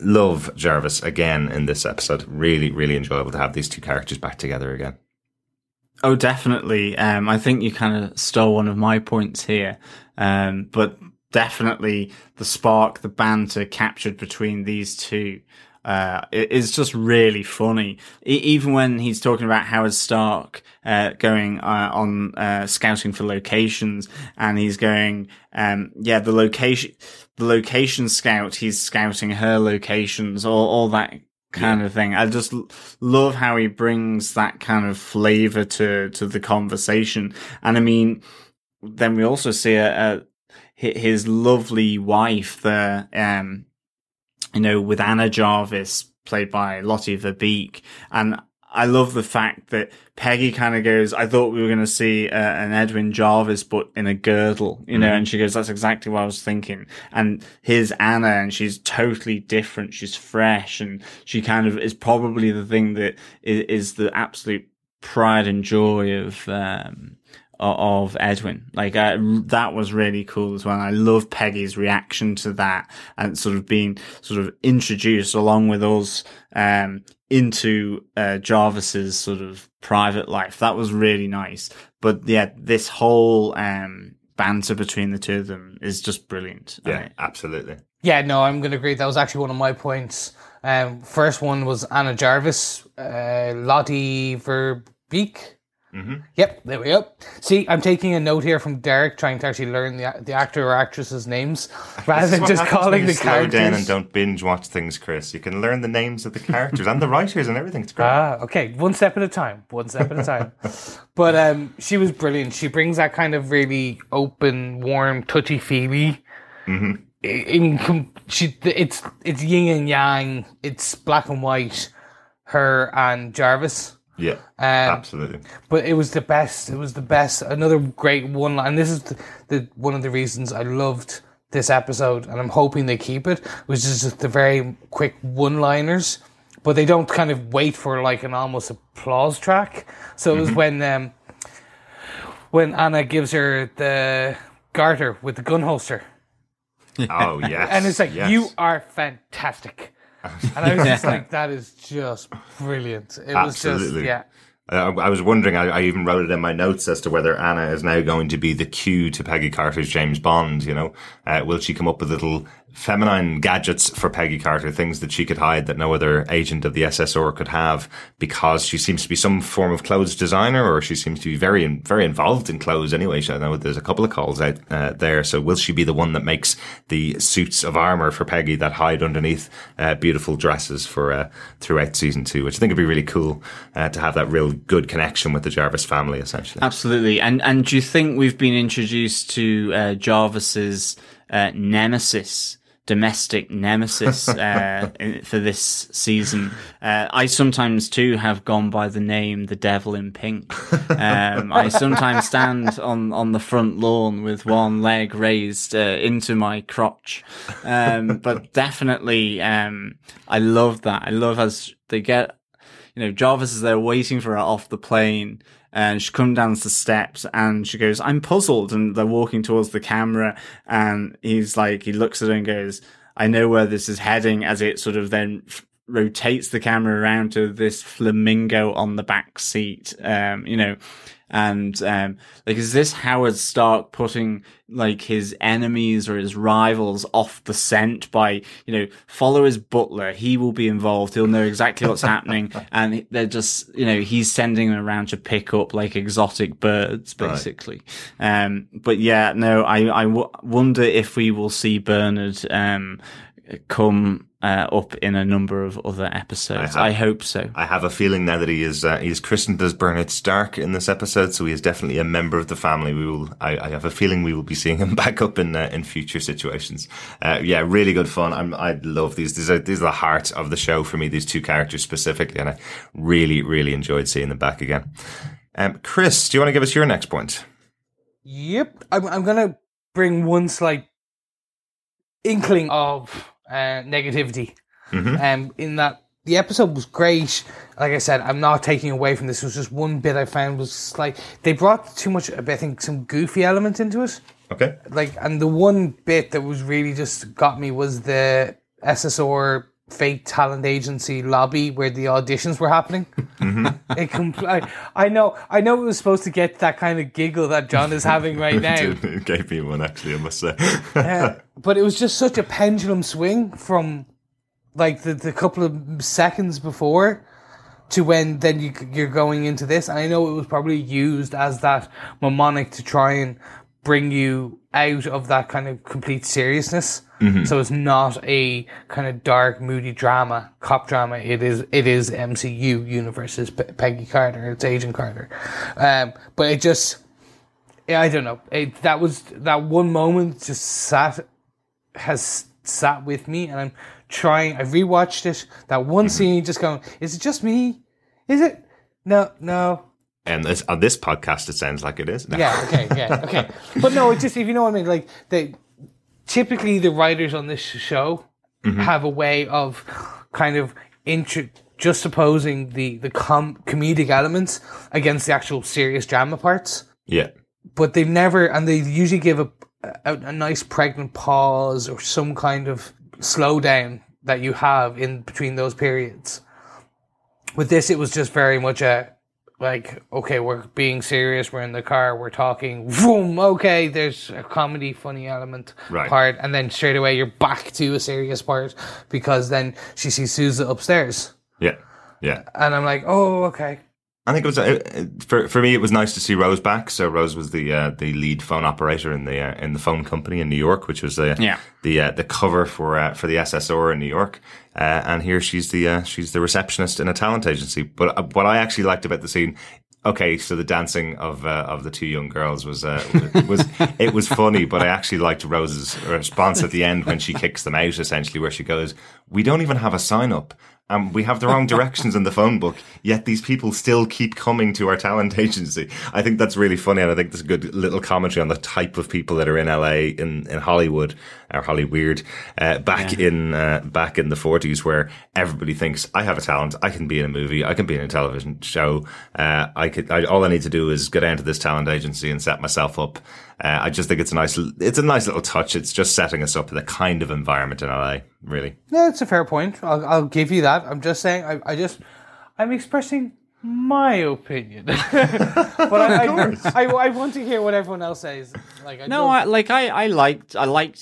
Love Jarvis again in this episode. Really, really enjoyable to have these two characters back together again. Oh, definitely. I think you kind of stole one of my points here. But definitely the spark, the banter captured between these two is just really funny. Even when he's talking about Howard Stark going on scouting for locations, and he's going, the location scout, he's scouting her locations, all that kind of thing. I just love how he brings that kind of flavor to the conversation. And I mean, then we also see his lovely wife there, with Anna Jarvis, played by Lottie Verbeek. And I love the fact that Peggy kind of goes, I thought we were going to see an Edwin Jarvis, but in a girdle, and she goes, that's exactly what I was thinking. And here's Anna, and she's totally different. She's fresh, and she kind of is probably the thing that is the absolute pride and joy of Edwin. Like, that was really cool as well. I love Peggy's reaction to that and sort of being sort of introduced along with us, into Jarvis's sort of private life. That was really nice. But yeah, this whole banter between the two of them is just brilliant. Yeah, absolutely. Yeah, no, I'm going to agree. That was actually one of my points. First one was Anna Jarvis, Lottie Verbeek. Mm-hmm. Yep, there we go. See, I'm taking a note here from Derek, trying to actually learn the actor or actress's names rather than just calling the characters. Slow down and don't binge watch things, Chris. You can learn the names of the characters and the writers and everything. It's great. Okay, one step at a time. But she was brilliant. She brings that kind of really open, warm, touchy-feely. Mm-hmm. It's yin and yang. It's black and white. Her and Jarvis. Yeah, absolutely. But it was the best. Another great one line. This is the one of the reasons I loved this episode, and I'm hoping they keep it, was just the very quick one-liners, but they don't kind of wait for like an almost applause track. So it was when Anna gives her the garter with the gun holster. Oh, yes. And it's like, you are fantastic. And I was just like, that is just brilliant. It Absolutely. Was just, yeah. I was wondering, I even wrote it in my notes as to whether Anna is now going to be the cue to Peggy Carter's James Bond, will she come up with little feminine gadgets for Peggy Carter, things that she could hide that no other agent of the SSR could have, because she seems to be some form of clothes designer, or she seems to be very, very involved in clothes anyway. So I know there's a couple of calls out there. So will she be the one that makes the suits of armor for Peggy that hide underneath beautiful dresses for throughout season 2, which I think would be really cool to have that real good connection with the Jarvis family, essentially. Absolutely. And do you think we've been introduced to Jarvis's nemesis, domestic nemesis, for this season? I sometimes too have gone by the name The Devil in Pink. I sometimes stand on the front lawn with one leg raised into my crotch. But definitely, I love that. I love as they get, Jarvis is there waiting for her off the plane, and she comes down the steps and she goes, "I'm puzzled." And they're walking towards the camera, and he's like, he looks at her and goes, "I know where this is heading," as it sort of then rotates the camera around to this flamingo on the back seat, like, is this Howard Stark putting like his enemies or his rivals off the scent by, follow his butler, he will be involved, he'll know exactly what's happening, and they're just, he's sending them around to pick up like exotic birds, basically. Right. But yeah, no, I wonder if we will see Bernard come up in a number of other episodes. I hope so. I have a feeling now that he is christened as Bernard Stark in this episode, so he is definitely a member of the family. I have a feeling we will be seeing him back up in future situations. Yeah, really good fun. I love these. These are the heart of the show for me, these two characters specifically, and I really, really enjoyed seeing them back again. Chris, do you want to give us your next point? Yep. I'm going to bring one slight inkling of negativity. Mm-hmm. In that the episode was great. Like I said, I'm not taking away from this. It was just one bit I found was like they brought too much, I think, some goofy element into it. Okay. And the one bit that was really just got me was the SSR fake talent agency lobby where the auditions were happening. Mm-hmm. I know it was supposed to get that kind of giggle that John is having right now. It gave me one, actually, I must say. But it was just such a pendulum swing from like the couple of seconds before to when then you're going into this. And I know it was probably used as that mnemonic to try and bring you out of that kind of complete seriousness. Mm-hmm. So it's not a kind of dark, moody drama, cop drama. It is MCU universes, Peggy Carter. It's Agent Carter. But it just, I don't know. That one moment just has sat with me, and I've rewatched it. That one scene, just going, is it just me? Is it? No. And on this podcast, it sounds like it is. No. Yeah, okay. But no, it's just, if you know what I mean, like, typically the writers on this show have a way of kind of juxtaposing the comedic elements against the actual serious drama parts. Yeah. But they've never, and they usually give a nice pregnant pause or some kind of slowdown that you have in between those periods. With this, it was just very much okay, we're being serious, we're in the car, we're talking, boom, okay, there's a comedy, funny element part, and then straight away you're back to a serious part, because then she sees Sousa upstairs. Yeah, yeah. And I'm like, oh, okay. I think it was, for me, it was nice to see Rose back. So Rose was the lead phone operator in the phone company in New York, which was the cover for the SSR in New York. And here she's the receptionist in a talent agency. But what I actually liked about the scene, okay, so the dancing of the two young girls was funny, but I actually liked Rose's response at the end when she kicks them out, essentially, where she goes, "We don't even have a sign up. We have the wrong directions in the phone book, yet these people still keep coming to our talent agency." I think that's really funny, and I think there's a good little commentary on the type of people that are in LA, in Hollywood, or Hollyweird, back in the 40s, where everybody thinks, I have a talent, I can be in a movie, I can be in a television show, all I need to do is go down to this talent agency and set myself up. I just think it's a nice little touch. It's just setting us up to the kind of environment in LA, really. Yeah, it's a fair point. I'll give you that. I'm just saying, I'm expressing my opinion, but I want to hear what everyone else says. I liked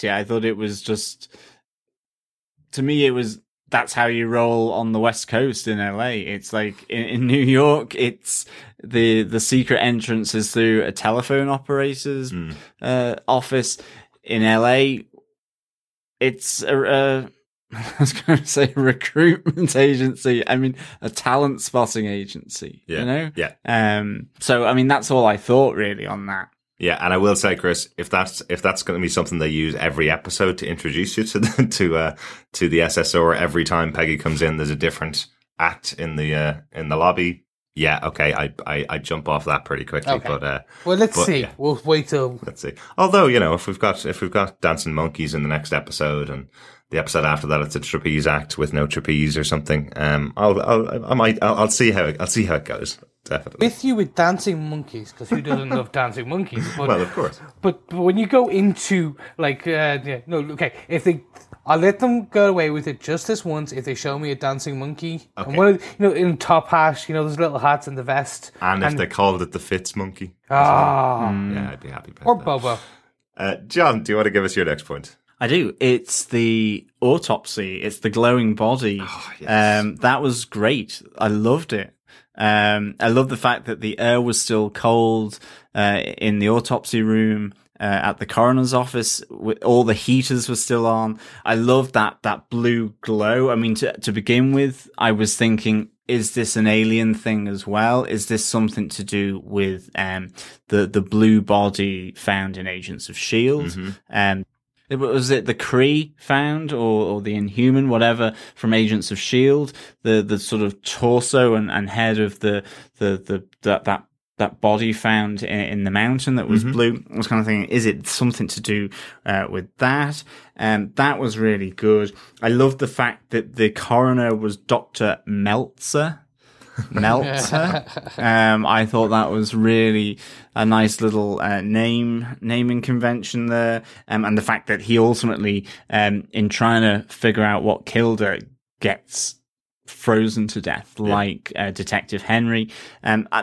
it. I thought it was just, to me, it was, that's how you roll on the West Coast in LA. It's like in New York, it's the secret entrance is through a telephone operator's office. In LA, it's I was going to say recruitment agency. I mean, a talent spotting agency. Yeah. You know. Yeah. So I mean, that's all I thought really on that. Yeah, and I will say, Chris, if that's going to be something they use every episode to introduce you to the SSR, every time Peggy comes in, there's a different act in the lobby. Yeah, okay, I jump off that pretty quickly, okay. But let's see. Yeah. We'll wait till let's see. Although, if we've got dancing monkeys in the next episode and the episode after that, it's a trapeze act with no trapeze or something. I'll see how it goes. Definitely. With you with dancing monkeys, because who doesn't love dancing monkeys? But, well, of course. But when you go into, like, I'll let them go away with it just this once if they show me a dancing monkey. Okay. And one of, in top hat, those little hats and the vest. And if they called it the Fitz monkey. Yeah, I'd be happy about that. Or Bobo. John, do you want to give us your next point? I do. It's the autopsy. It's the glowing body. Oh, yes. That was great. I loved it. I love the fact that the air was still cold in the autopsy room at the coroner's office. All the heaters were still on. I love that blue glow. I mean, to begin with, I was thinking, is this an alien thing as well? Is this something to do with the blue body found in Agents of S.H.I.E.L.D.? Mm-hmm. Was it the Kree found or the Inhuman, whatever, from Agents of S.H.I.E.L.D.? The sort of torso and head of that body found in the mountain that was blue. I was kind of thinking, is it something to do with that? That was really good. I loved the fact that the coroner was Dr. Meltzer. I thought that was really a nice little naming convention there, and the fact that he ultimately, in trying to figure out what killed her, gets frozen to death like Detective Henry.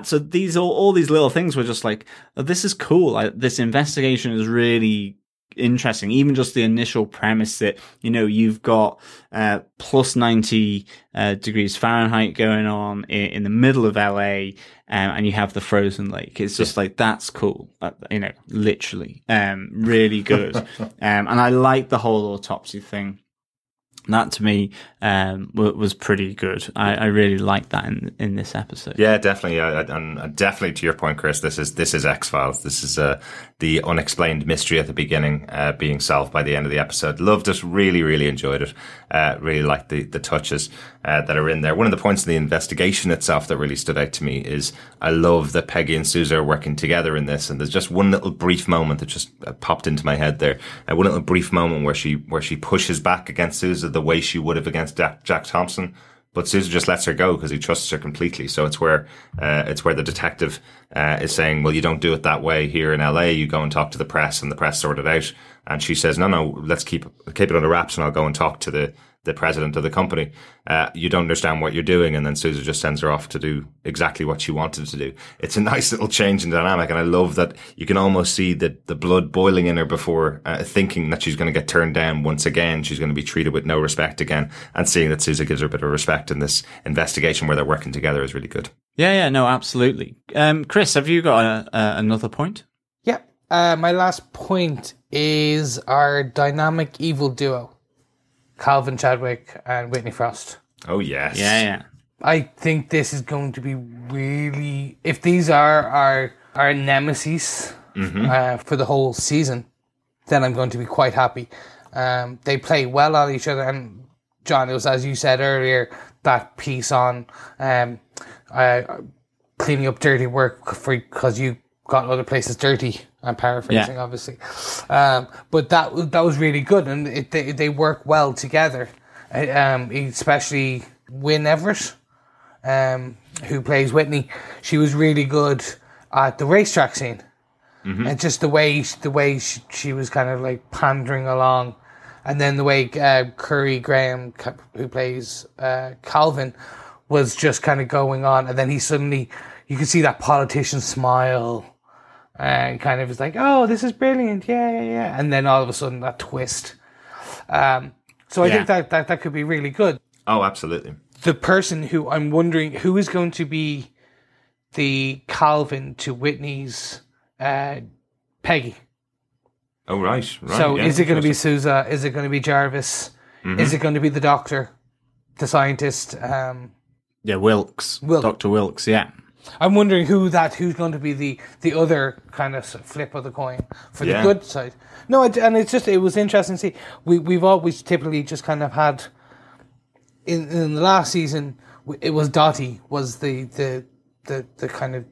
So these all these little things were just like, oh, this is cool. This investigation is really interesting. Even just the initial premise that you've got plus 90 degrees Fahrenheit going on in the middle of LA, and you have the frozen lake. It's just like, that's cool, literally really good. And I like the whole autopsy thing. That to me was pretty good. I really liked that in this episode. Yeah, definitely. And definitely to your point, Chris, this is X-Files. This is the unexplained mystery at the beginning being solved by the end of the episode. Loved it. Really, really enjoyed it. Really liked the touches that are in there. One of the points of the investigation itself that really stood out to me is I love that Peggy and Sousa are working together in this. And there's just one little brief moment that just popped into my head there. One little brief moment where she pushes back against Sousa the way she would have against Jack Thompson, but Sousa just lets her go because he trusts her completely. So it's where the detective is saying, well, you don't do it that way here in LA. You go and talk to the press and the press sort it out. And she says, no, let's keep it under wraps and I'll go and talk to the president of the company. You don't understand what you're doing. And then Sousa just sends her off to do exactly what she wanted to do. It's a nice little change in dynamic. And I love that you can almost see the blood boiling in her before thinking that she's going to get turned down once again. She's going to be treated with no respect again. And seeing that Sousa gives her a bit of respect in this investigation where they're working together is really good. Yeah, no, absolutely. Chris, have you got another point? Yeah. My last point is our dynamic evil duo. Calvin Chadwick and Whitney Frost. Oh, yes. Yeah. I think this is going to be really... If these are our nemesis for the whole season, then I'm going to be quite happy. They play well on each other. And, John, it was, as you said earlier, that piece on cleaning up dirty work because you got other places dirty. I'm paraphrasing, obviously. But that was really good, and they work well together, especially Wynne Everett, who plays Whitney. She was really good at the racetrack scene, and just the way she was kind of like pandering along, and then the way Curry Graham, who plays Calvin, was just kind of going on, and then he suddenly, you could see that politician smile. And kind of was like, oh, this is brilliant, yeah. And then all of a sudden, that twist. So I think that could be really good. Oh, absolutely. The person who I'm wondering, who is going to be the Calvin to Whitney's Peggy? Oh, right. So is it going to be Sousa? Is it going to be Jarvis? Is it going to be the doctor, the scientist? Wilkes. Dr. Wilkes, yeah. I'm wondering who's going to be the other kind of flip of the coin for the good side. No, and it's just, it was interesting to see. We've always typically just kind of had, in the last season, it was Dottie was the kind of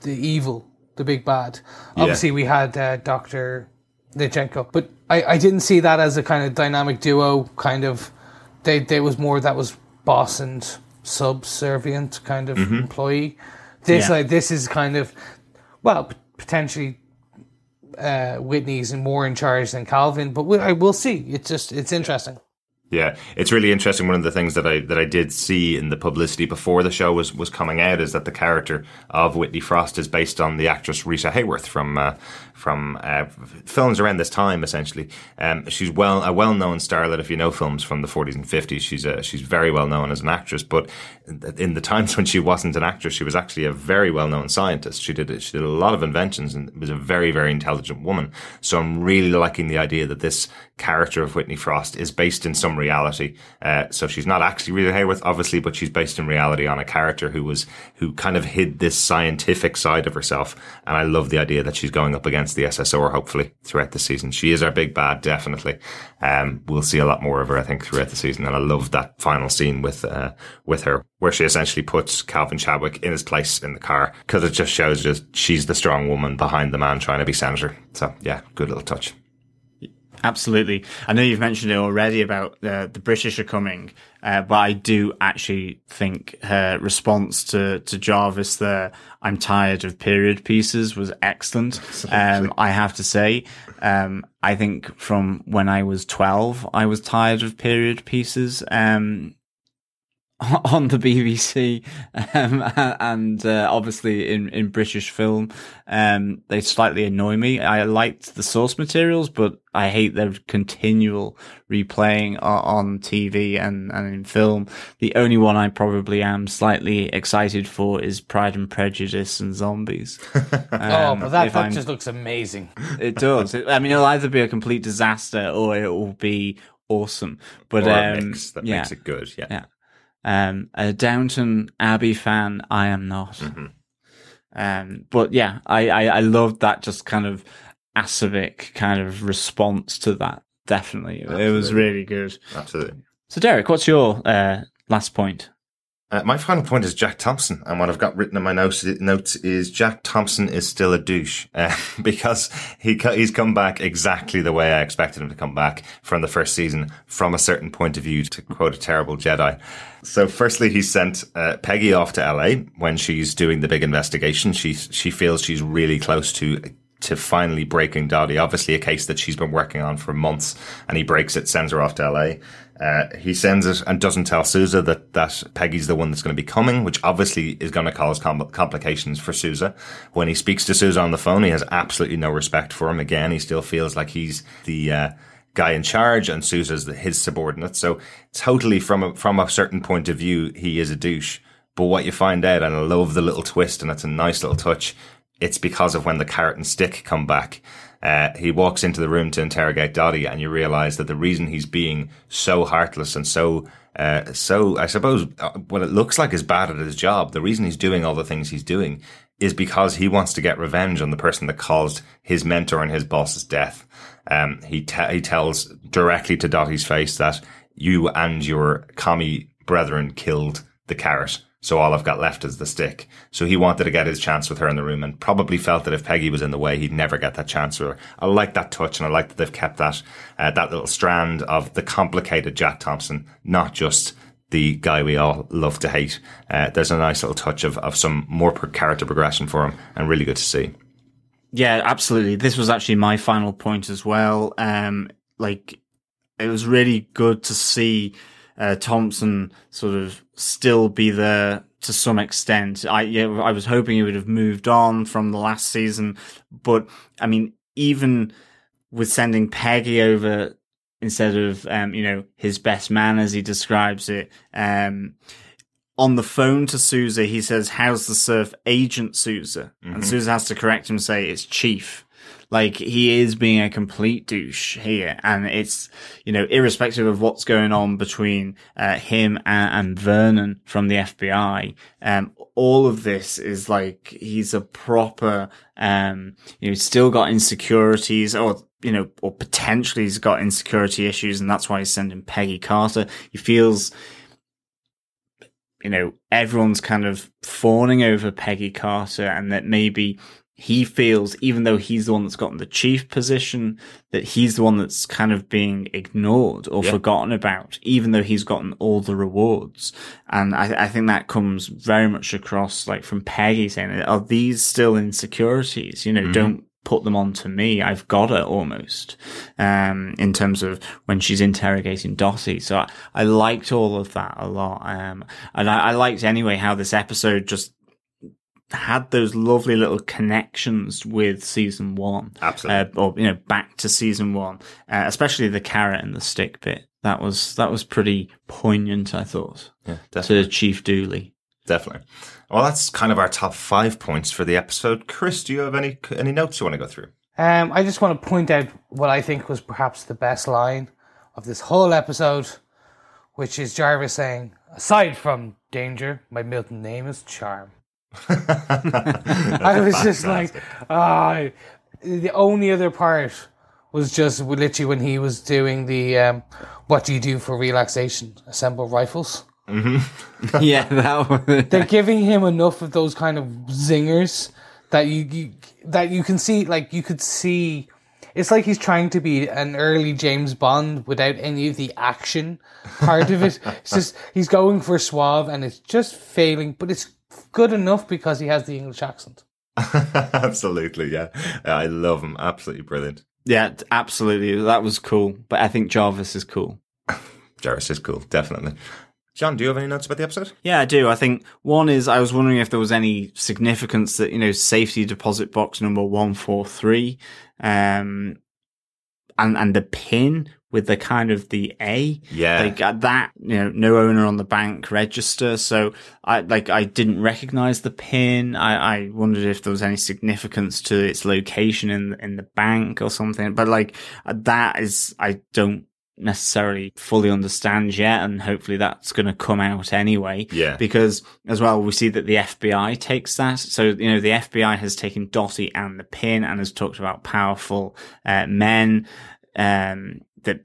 the evil, the big bad. Obviously, we had Dr. Lychenko, but I didn't see that as a kind of dynamic duo. Kind of, there was more that was boss and subservient kind of employee. This is kind of, well, potentially Whitney's more in charge than Calvin, but we'll see. It's interesting. Yeah, it's really interesting. One of the things that I did see in the publicity before the show was coming out is that the character of Whitney Frost is based on the actress Rita Hayworth from films around this time, essentially. She's a well-known starlet, if you know films from the 40s and 50s. She's very well-known as an actress, but in the times when she wasn't an actress, she was actually a very well-known scientist. She did a lot of inventions and was a very, very intelligent woman. So I'm really liking the idea that this character of Whitney Frost is based in some reality. So she's not actually Rita Hayworth, obviously, but she's based in reality on a character who kind of hid this scientific side of herself. And I love the idea that she's going up against the SSO, hopefully, throughout the season. She is our big bad, definitely. We'll see a lot more of her, I think, throughout the season. And I love that final scene with her, where she essentially puts Calvin Chadwick in his place in the car, because it just shows she's the strong woman behind the man trying to be senator. So, yeah, good little touch. Absolutely. I know you've mentioned it already about the British are coming, but I do actually think her response to Jarvis there, "I'm tired of period pieces," was excellent. I have to say, I think from when I was 12, I was tired of period pieces on the BBC, and obviously in British film, they slightly annoy me. I liked the source materials, but I hate their continual replaying on TV and in film. The only one I probably am slightly excited for is Pride and Prejudice and Zombies. But that just looks amazing. It does. I mean, it'll either be a complete disaster or it will be awesome. But a mix that makes it good. Yeah. Yeah. A Downton Abbey fan, I am not. Mm-hmm. But yeah, I loved that just kind of acerbic kind of response to that. Definitely. Absolutely. It was really good. Absolutely. So Derek, what's your last point? My final point is Jack Thompson, and what I've got written in my notes is Jack Thompson is still a douche, because he's come back exactly the way I expected him to come back from the first season, from a certain point of view, to quote a terrible Jedi. So firstly, he sent Peggy off to LA when she's doing the big investigation. She feels she's really close to finally breaking Dottie, obviously a case that she's been working on for months, and he breaks it, sends her off to LA. He sends it and doesn't tell Sousa that Peggy's the one that's going to be coming, which obviously is going to cause complications for Sousa. When he speaks to Sousa on the phone, he has absolutely no respect for him. Again, he still feels like he's the guy in charge and Sousa's his subordinate. So totally from a certain point of view, he is a douche. But what you find out, and I love the little twist, and it's a nice little touch, it's because of when the carrot and stick come back. He walks into the room to interrogate Dottie, and you realize that the reason he's being so heartless and so I suppose what it looks like is bad at his job, the reason he's doing all the things he's doing is because he wants to get revenge on the person that caused his mentor and his boss's death. He tells directly to Dottie's face that you and your commie brethren killed the carrot, so all I've got left is the stick. So he wanted to get his chance with her in the room, and probably felt that if Peggy was in the way, he'd never get that chance with her. I like that touch, and I like that they've kept that little strand of the complicated Jack Thompson, not just the guy we all love to hate. There's a nice little touch of some more character progression for him, and really good to see. Yeah, absolutely. This was actually my final point as well. It was really good to see Thompson sort of still be there to some extent. I was hoping he would have moved on from the last season, but I mean, even with sending Peggy over instead of his best man, as he describes it, on the phone to Sousa, he says, "How's the surf, Agent Sousa?" Mm-hmm. And Sousa has to correct him and say it's Chief. Like, he is being a complete douche here, and it's, irrespective of what's going on between him and Vernon from the FBI, all of this is like, he's a proper, still got insecurities, or potentially he's got insecurity issues, and that's why he's sending Peggy Carter. He feels, everyone's kind of fawning over Peggy Carter, and that maybe he feels, even though he's the one that's gotten the chief position, that he's the one that's kind of being ignored or forgotten about, even though he's gotten all the rewards. And I think that comes very much across, like, from Peggy saying, are these still insecurities? You know, don't put them on to me. I've got it almost, in terms of when she's interrogating Dottie. So I liked all of that a lot. And I liked anyway how this episode just had those lovely little connections with season one. Absolutely. Or, you know, back to season one, especially the carrot and the stick bit. That was pretty poignant, I thought, to Chief Dooley. Definitely. Well, that's kind of our top 5 points for the episode. Chris, do you have any notes you want to go through? I just want to point out what I think was perhaps the best line of this whole episode, which is Jarvis saying, "Aside from danger, my Milton name is charm." I was just like, the only other part was just literally when he was doing the what do you do for relaxation? Assemble rifles. Mm-hmm. Yeah, that one. They're giving him enough of those kind of zingers that you can see, like, you could see. It's like he's trying to be an early James Bond without any of the action part of it. It's just he's going for suave and it's just failing, but it's good enough because he has the English accent. Absolutely, yeah. I love him. Absolutely brilliant. Yeah, absolutely. That was cool. But I think Jarvis is cool. Jarvis is cool, definitely. John, do you have any notes about the episode? Yeah, I do. I think one is I was wondering if there was any significance that, you know, safety deposit box number 143 and the pin with the kind of the A. Yeah. Like that, you know, no owner on the bank register. So I didn't recognize the pin. I wondered if there was any significance to its location in the bank or something. But like that is, I don't necessarily fully understand yet, and hopefully that's going to come out anyway, because as well we see that the FBI takes that. So, you know, the FBI has taken Dottie and the pin and has talked about powerful men that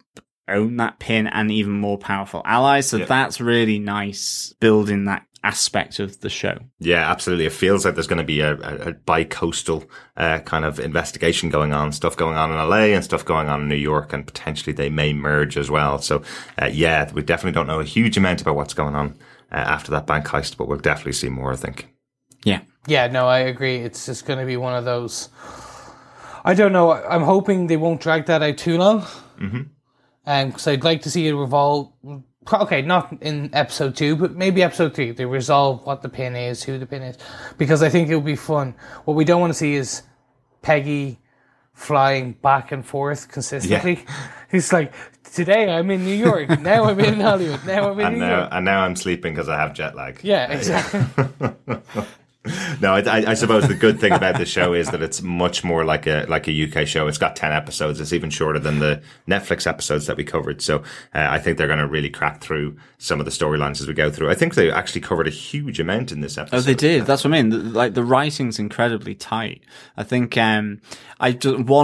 own that pin and even more powerful allies. So that's really nice, building that aspect of the show. Yeah, absolutely. It feels like there's going to be a bi-coastal kind of investigation going on, stuff going on in LA and stuff going on in New York, and potentially they may merge as well. So yeah, we definitely don't know a huge amount about what's going on after that bank heist, but we'll definitely see more, I think. Yeah, no, I agree. It's just going to be one of those, I don't know, I'm hoping they won't drag that out too long. Mm-hmm. Because I'd like to see it revolve. Okay, not in episode 2, but maybe episode 3. They resolve what the pin is, who the pin is, because I think it'll be fun. What we don't want to see is Peggy flying back and forth consistently. It's like, today I'm in New York, now I'm in Hollywood, now I'm in New York. And now I'm sleeping because I have jet lag. Yeah, exactly. No, I suppose the good thing about this show is that it's much more like a UK show. It's got 10 episodes. It's even shorter than the Netflix episodes that we covered. So I think they're going to really crack through some of the storylines as we go through. I think they actually covered a huge amount in this episode. Oh, they did. That's what I mean. The writing's incredibly tight. I think one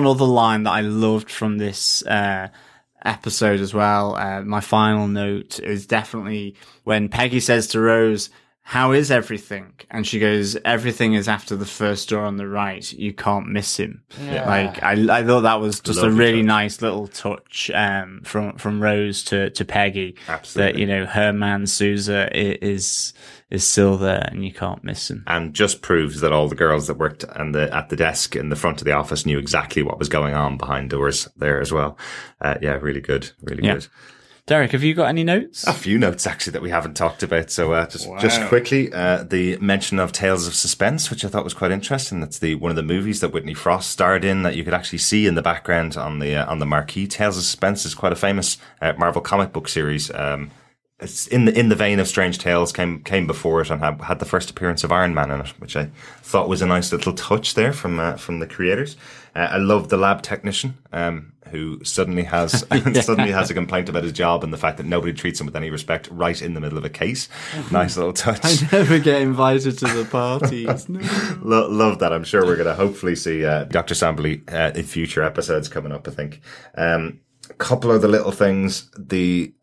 other line that I loved from this episode as well, my final note, is definitely when Peggy says to Rose, "How is everything?" And she goes, "Everything is after the first door on the right. You can't miss him." Yeah. Like I thought that was just a really nice little touch from Rose to Peggy. Absolutely. That, you know, her man Sousa is still there and you can't miss him. And just proves that all the girls that worked at the desk in the front of the office knew exactly what was going on behind doors there as well. Really good. Derek, have you got any notes? A few notes, actually, that we haven't talked about. So just quickly, the mention of Tales of Suspense, which I thought was quite interesting. That's one of the movies that Whitney Frost starred in that you could actually see in the background on the marquee. Tales of Suspense is quite a famous Marvel comic book series. It's in the vein of Strange Tales, came before it and had the first appearance of Iron Man in it, which I thought was a nice little touch there from the creators. I love the lab technician who suddenly has a complaint about his job and the fact that nobody treats him with any respect right in the middle of a case. Nice little touch. I never get invited to the parties. No. Love that. I'm sure we're going to hopefully see Dr. Sambley in future episodes coming up, I think. Couple of the little things. The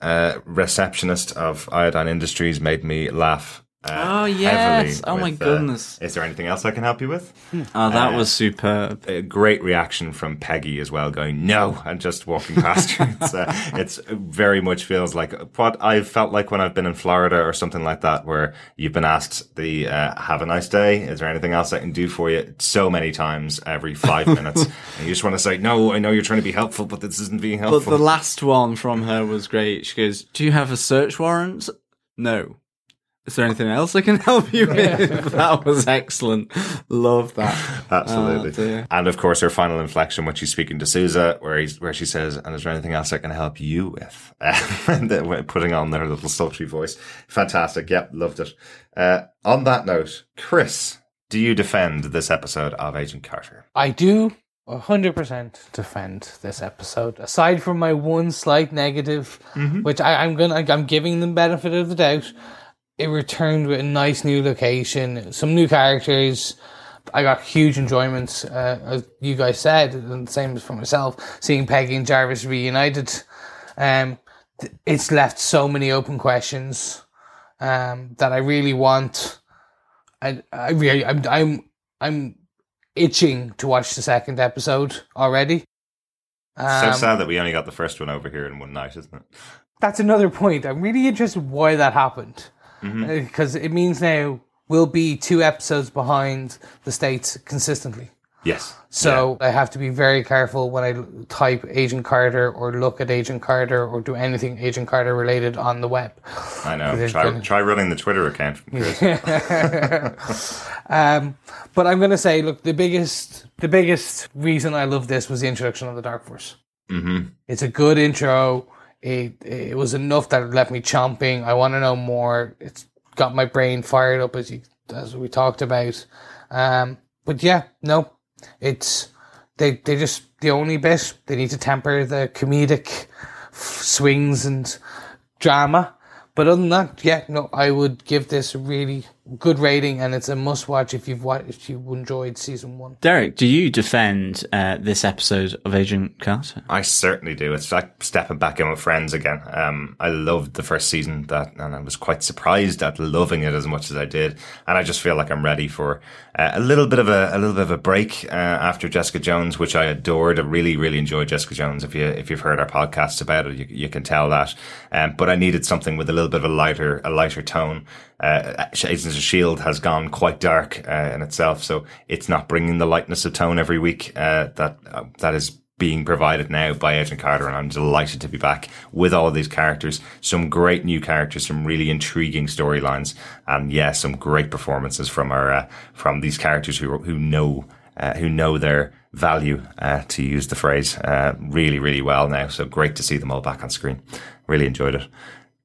receptionist of Iodine Industries made me laugh Oh, yes. Oh, my goodness. Is there anything else I can help you with? Oh, that was superb. A great reaction from Peggy as well, going, no, and just walking past her. It's very much feels like what I've felt like when I've been in Florida or something like that, where you've been asked the have a nice day. Is there anything else I can do for you? So many times every 5 minutes. And you just want to say, no, I know you're trying to be helpful, but this isn't being helpful. But the last one from her was great. She goes, do you have a search warrant? No. Is there anything else I can help you with? That was excellent. Love that. Absolutely. And of course, her final inflection when she's speaking to Sousa, where she says, and is there anything else I can help you with? And putting on their little sultry voice. Fantastic. Yep, loved it. On that note, Chris, do you defend this episode of Agent Carter? I do 100% defend this episode. Aside from my one slight negative, which I'm giving them benefit of the doubt. It returned with a nice new location, some new characters. I got huge enjoyment, as you guys said, and the same for myself, seeing Peggy and Jarvis reunited. It's left so many open questions that I really want. I'm itching to watch the second episode already. So sad that we only got the first one over here in one night, isn't it? That's another point. I'm really interested why that happened. Because it means now we'll be 2 episodes behind the States consistently. Yes. So I have to be very careful when I type Agent Carter or look at Agent Carter or do anything Agent Carter related on the web. I know. Try running the Twitter account from Chris. But I'm going to say, look, the biggest reason I love this was the introduction of the Dark Force. It's a good intro. It was enough that it left me chomping. I want to know more. It's got my brain fired up as we talked about. But yeah, no, it's they just the only bit they need to temper the comedic swings and drama. But other than that, yeah, no, I would give this a really good rating, and it's a must-watch if you enjoyed season 1. Derek, do you defend this episode of Agent Carter? I certainly do. It's like stepping back in with friends again. I loved the first season, and I was quite surprised at loving it as much as I did. And I just feel like I'm ready for a little bit of a break after Jessica Jones, which I adored. I really, really enjoyed Jessica Jones. If you've heard our podcasts about it, you can tell that. But I needed something with a little bit of a lighter tone. Agents of S.H.I.E.L.D. has gone quite dark in itself, so it's not bringing the lightness of tone every week that is being provided now by Agent Carter, and I'm delighted to be back with all of these characters, some great new characters, some really intriguing storylines, and yeah, some great performances from these characters who know their value, to use the phrase, really, really well now. So great to see them all back on screen. Really enjoyed it.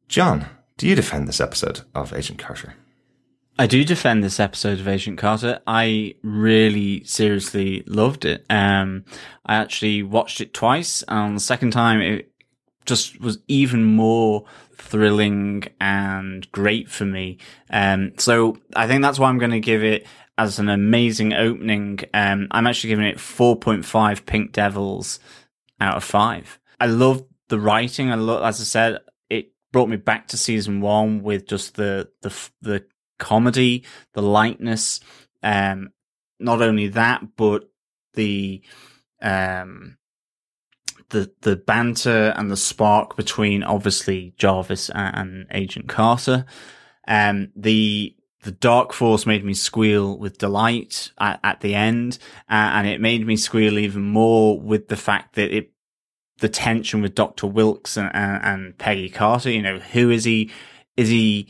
John, do you defend this episode of Agent Carter? I do defend this episode of Agent Carter. I really seriously loved it. I actually watched it twice, and the second time it just was even more thrilling and great for me. So I think that's why I'm going to give it as an amazing opening. I'm actually giving it 4.5 Pink Devils out of 5. I loved the writing. As I said, it brought me back to season 1 with just the comedy, the lightness, not only that, but the banter and the spark between obviously Jarvis and Agent Carter. The Dark Force made me squeal with delight at the end, and it made me squeal even more with the fact that the tension with Dr. Wilkes and Peggy Carter. You know, who is he? Is he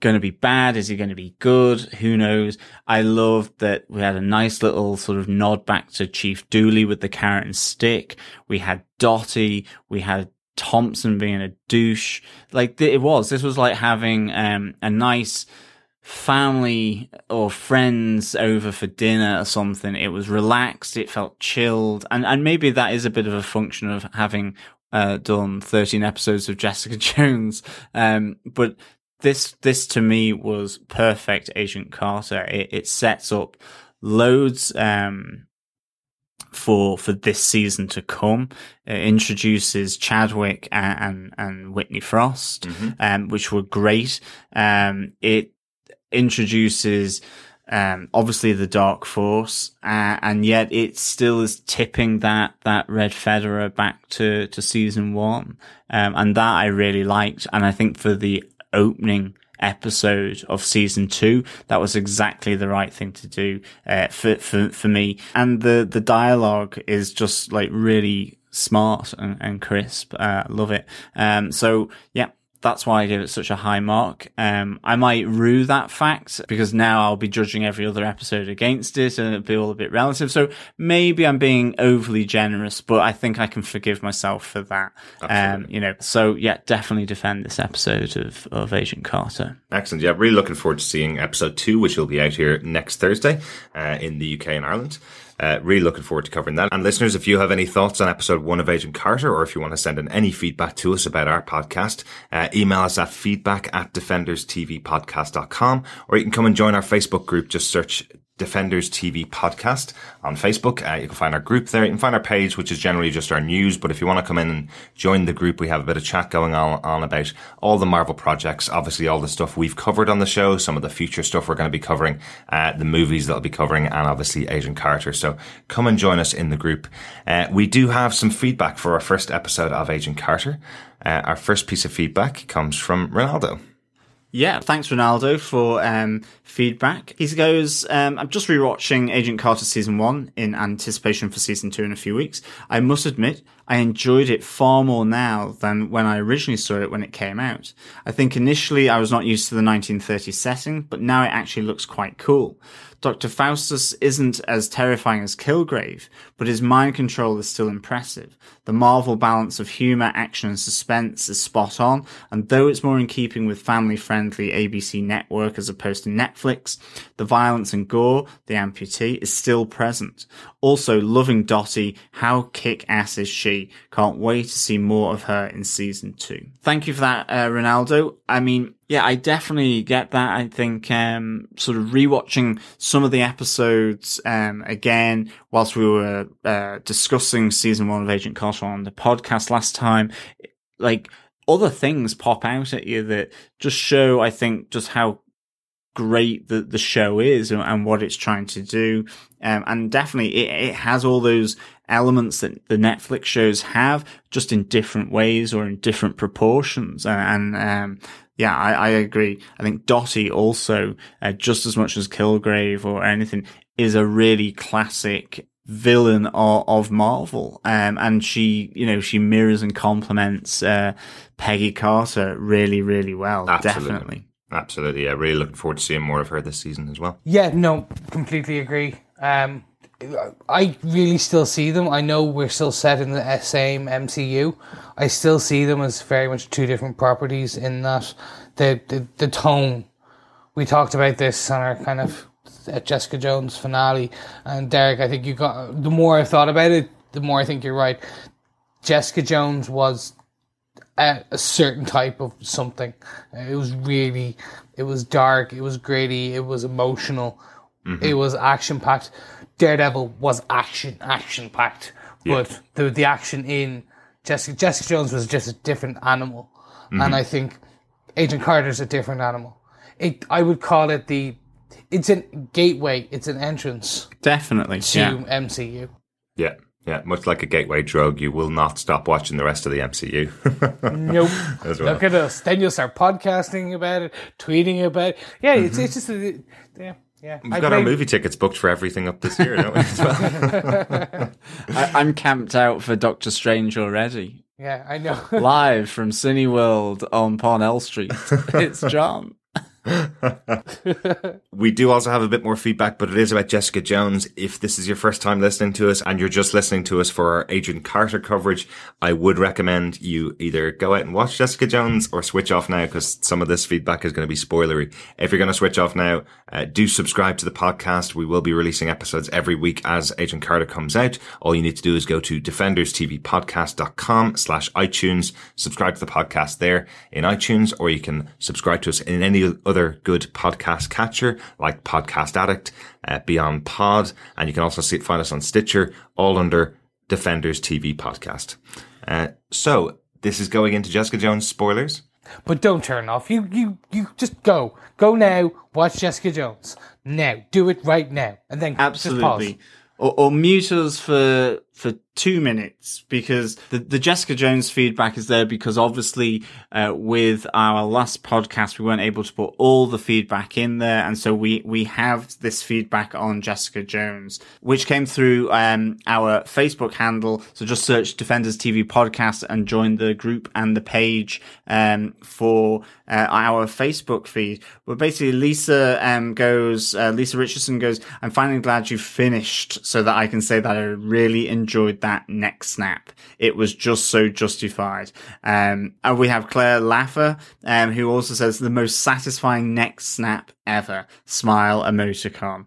going to be bad? Is he going to be good? Who knows? I loved that we had a nice little sort of nod back to Chief Dooley with the carrot and stick. We had Dottie. We had Thompson being a douche. Like this was like having a nice family or friends over for dinner or something. It was relaxed. It felt chilled. And maybe that is a bit of a function of having done 13 episodes of Jessica Jones. But This to me was perfect Agent Carter. It sets up loads for this season to come. It introduces Chadwick and Whitney Frost, which were great. It introduces obviously the Dark Force, and yet it still is tipping that Red Federer back to season one, and that I really liked. And I think for the opening episode of season two, that was exactly the right thing to do for me. And the dialogue is just like really smart and crisp. Love it. So yeah, that's why I gave it such a high mark. I might rue that fact because now I'll be judging every other episode against it and it'll be all a bit relative. So maybe I'm being overly generous, but I think I can forgive myself for that. Absolutely. So yeah, definitely defend this episode of Agent Carter. Excellent. Yeah, really looking forward to seeing episode 2, which will be out here next Thursday in the UK and Ireland. Really looking forward to covering that. And listeners, if you have any thoughts on episode 1 of Agent Carter, or if you want to send in any feedback to us about our podcast, email us at feedback@defenderstvpodcast.com, or you can come and join our Facebook group. Just search Defenders TV Podcast on Facebook. You can find our group there. You can find our page, which is generally just our news. But if you want to come in and join the group, we have a bit of chat going on about all the Marvel projects, obviously all the stuff we've covered on the show, some of the future stuff we're going to be covering, the movies that I'll be covering, and obviously Agent Carter. So come and join us in the group. We do have some feedback for our first episode of Agent Carter. Our first piece of feedback comes from Ronaldo. Yeah, thanks Ronaldo for feedback. He goes, I'm just rewatching Agent Carter season 1 in anticipation for season 2 in a few weeks. I must admit, I enjoyed it far more now than when I originally saw it when it came out. I think initially I was not used to the 1930s setting, but now it actually looks quite cool. Dr. Faustus isn't as terrifying as Kilgrave, but his mind control is still impressive. The Marvel balance of humour, action and suspense is spot on, and though it's more in keeping with family-friendly ABC network as opposed to Netflix, the violence and gore, the amputee, is still present. Also, loving Dottie, how kick-ass is she? Can't wait to see more of her in season 2. Thank you for that, Ronaldo. I mean, yeah, I definitely get that. I think sort of rewatching some of the episodes again, whilst we were discussing season 1 of Agent Carter on the podcast last time, like other things pop out at you that just show, I think, just how great the show is and what it's trying to do. And definitely it has all those elements that the Netflix shows have, just in different ways or in different proportions. Yeah, I agree. I think Dottie also, just as much as Kilgrave or anything, is a really classic villain of Marvel. And she, she mirrors and complements Peggy Carter really, really well. Absolutely. Definitely. Absolutely. Yeah, really looking forward to seeing more of her this season as well. Yeah, no, completely agree. I really still see them. I know we're still set in the same MCU. I still see them as very much two different properties in that the tone. We talked about this on our kind of Jessica Jones finale. And Derek, I think the more I've thought about it, the more I think you're right. Jessica Jones was a certain type of something. It was dark, it was gritty, it was emotional, it was action-packed. Daredevil was action-packed, but yeah, the action in Jessica Jones was just a different animal, and I think Agent Carter's a different animal. I would call it it's a gateway, it's an entrance, definitely, to MCU. Yeah, yeah, much like a gateway drug, you will not stop watching the rest of the MCU. Nope. As well. Look at us. Then you'll start podcasting about it, tweeting about it. Yeah, it's just yeah. Yeah, we've got our movie tickets booked for everything up this year, don't we? As well. I'm camped out for Doctor Strange already. Yeah, I know. Live from Cineworld on Parnell Street. It's John. We do also have a bit more feedback, but it is about Jessica Jones. If this is your first time listening to us and you're just listening to us for our Agent Carter coverage, I would recommend you either go out and watch Jessica Jones or switch off now, because some of this feedback is going to be spoilery. If you're going to switch off now, do subscribe to the podcast. We will be releasing episodes every week as Agent Carter comes out. All you need to do is go to defenderstvpodcast.com/iTunes, subscribe to the podcast there in iTunes, or you can subscribe to us in any other good podcast catcher like Podcast Addict, Beyond Pod, and you can also find us on Stitcher, all under Defenders TV Podcast. So this is going into Jessica Jones spoilers. But don't turn off. You just go. Go now. Watch Jessica Jones. Now. Do it right now. And then absolutely. Just pause. Or mute us for 2 minutes, because the Jessica Jones feedback is there, because obviously with our last podcast we weren't able to put all the feedback in there, and so we have this feedback on Jessica Jones, which came through our Facebook handle. So just search Defenders TV Podcast and join the group and the page for our Facebook feed. But basically Lisa Richardson goes, "I'm finally glad you finished so that I can say that I really enjoyed that neck snap. It was just so justified." And we have Claire Laffer, who also says, "The most satisfying neck snap ever. Smile emoticon."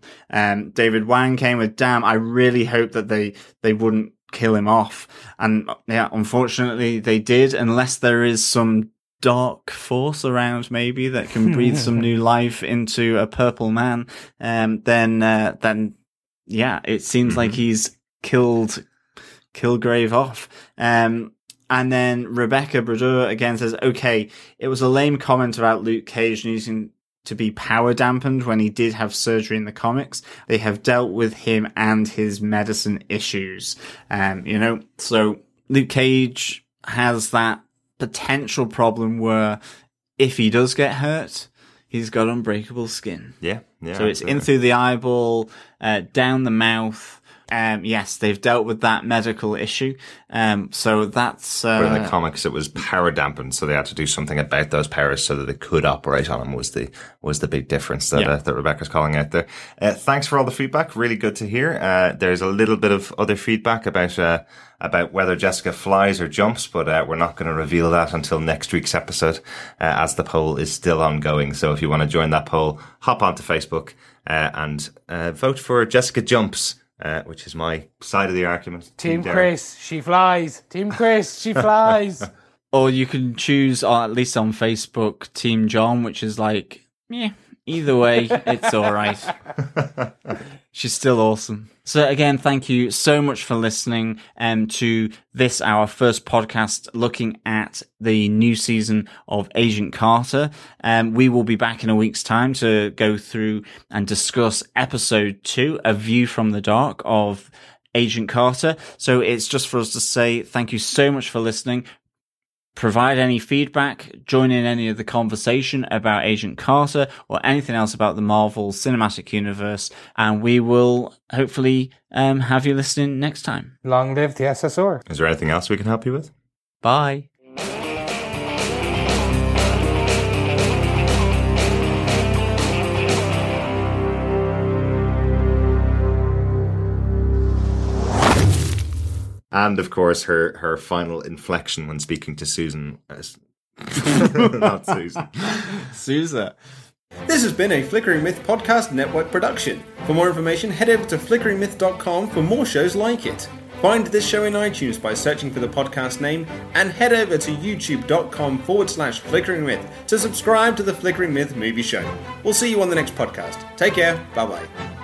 David Wang came with, "Damn, I really hope that they wouldn't kill him off." And yeah, unfortunately they did, unless there is some dark force around, maybe, that can breathe some new life into a purple man. Then yeah, it seems like he's Kilgrave off. And then Rebecca Brodeur again says, "Okay, it was a lame comment about Luke Cage needing to be power dampened when he did have surgery in the comics. They have dealt with him and his medicine issues." So Luke Cage has that potential problem where if he does get hurt, he's got unbreakable skin. Yeah. So it's absolutely in through the eyeball, down the mouth. Yes, they've dealt with that medical issue. So that's... But in the comics, it was power dampened, so they had to do something about those powers so that they could operate on them, was the big difference that Rebecca's calling out there. Thanks for all the feedback. Really good to hear. There's a little bit of other feedback about whether Jessica flies or jumps, but we're not going to reveal that until next week's episode, as the poll is still ongoing. So if you want to join that poll, hop onto Facebook and vote for Jessica Jumps. Which is my side of the argument. Team Chris, she flies. Team Chris, she flies. Or you can choose, or at least on Facebook, Team John, which is like, either way, it's all right. She's still awesome. So again, thank you so much for listening to this, our first podcast looking at the new season of Agent Carter. We will be back in a week's time to go through and discuss episode 2, A View from the Dark, of Agent Carter. So it's just for us to say thank you so much for listening. Provide any feedback, join in any of the conversation about Agent Carter or anything else about the Marvel Cinematic Universe, and we will hopefully have you listening next time. Long live the SSR. Is there anything else we can help you with? Bye. And, of course, her final inflection when speaking to Susan. Not Susan. Sousa. This has been a Flickering Myth Podcast Network production. For more information, head over to flickeringmyth.com for more shows like it. Find this show in iTunes by searching for the podcast name, and head over to youtube.com/Flickering Myth to subscribe to the Flickering Myth movie show. We'll see you on the next podcast. Take care. Bye-bye.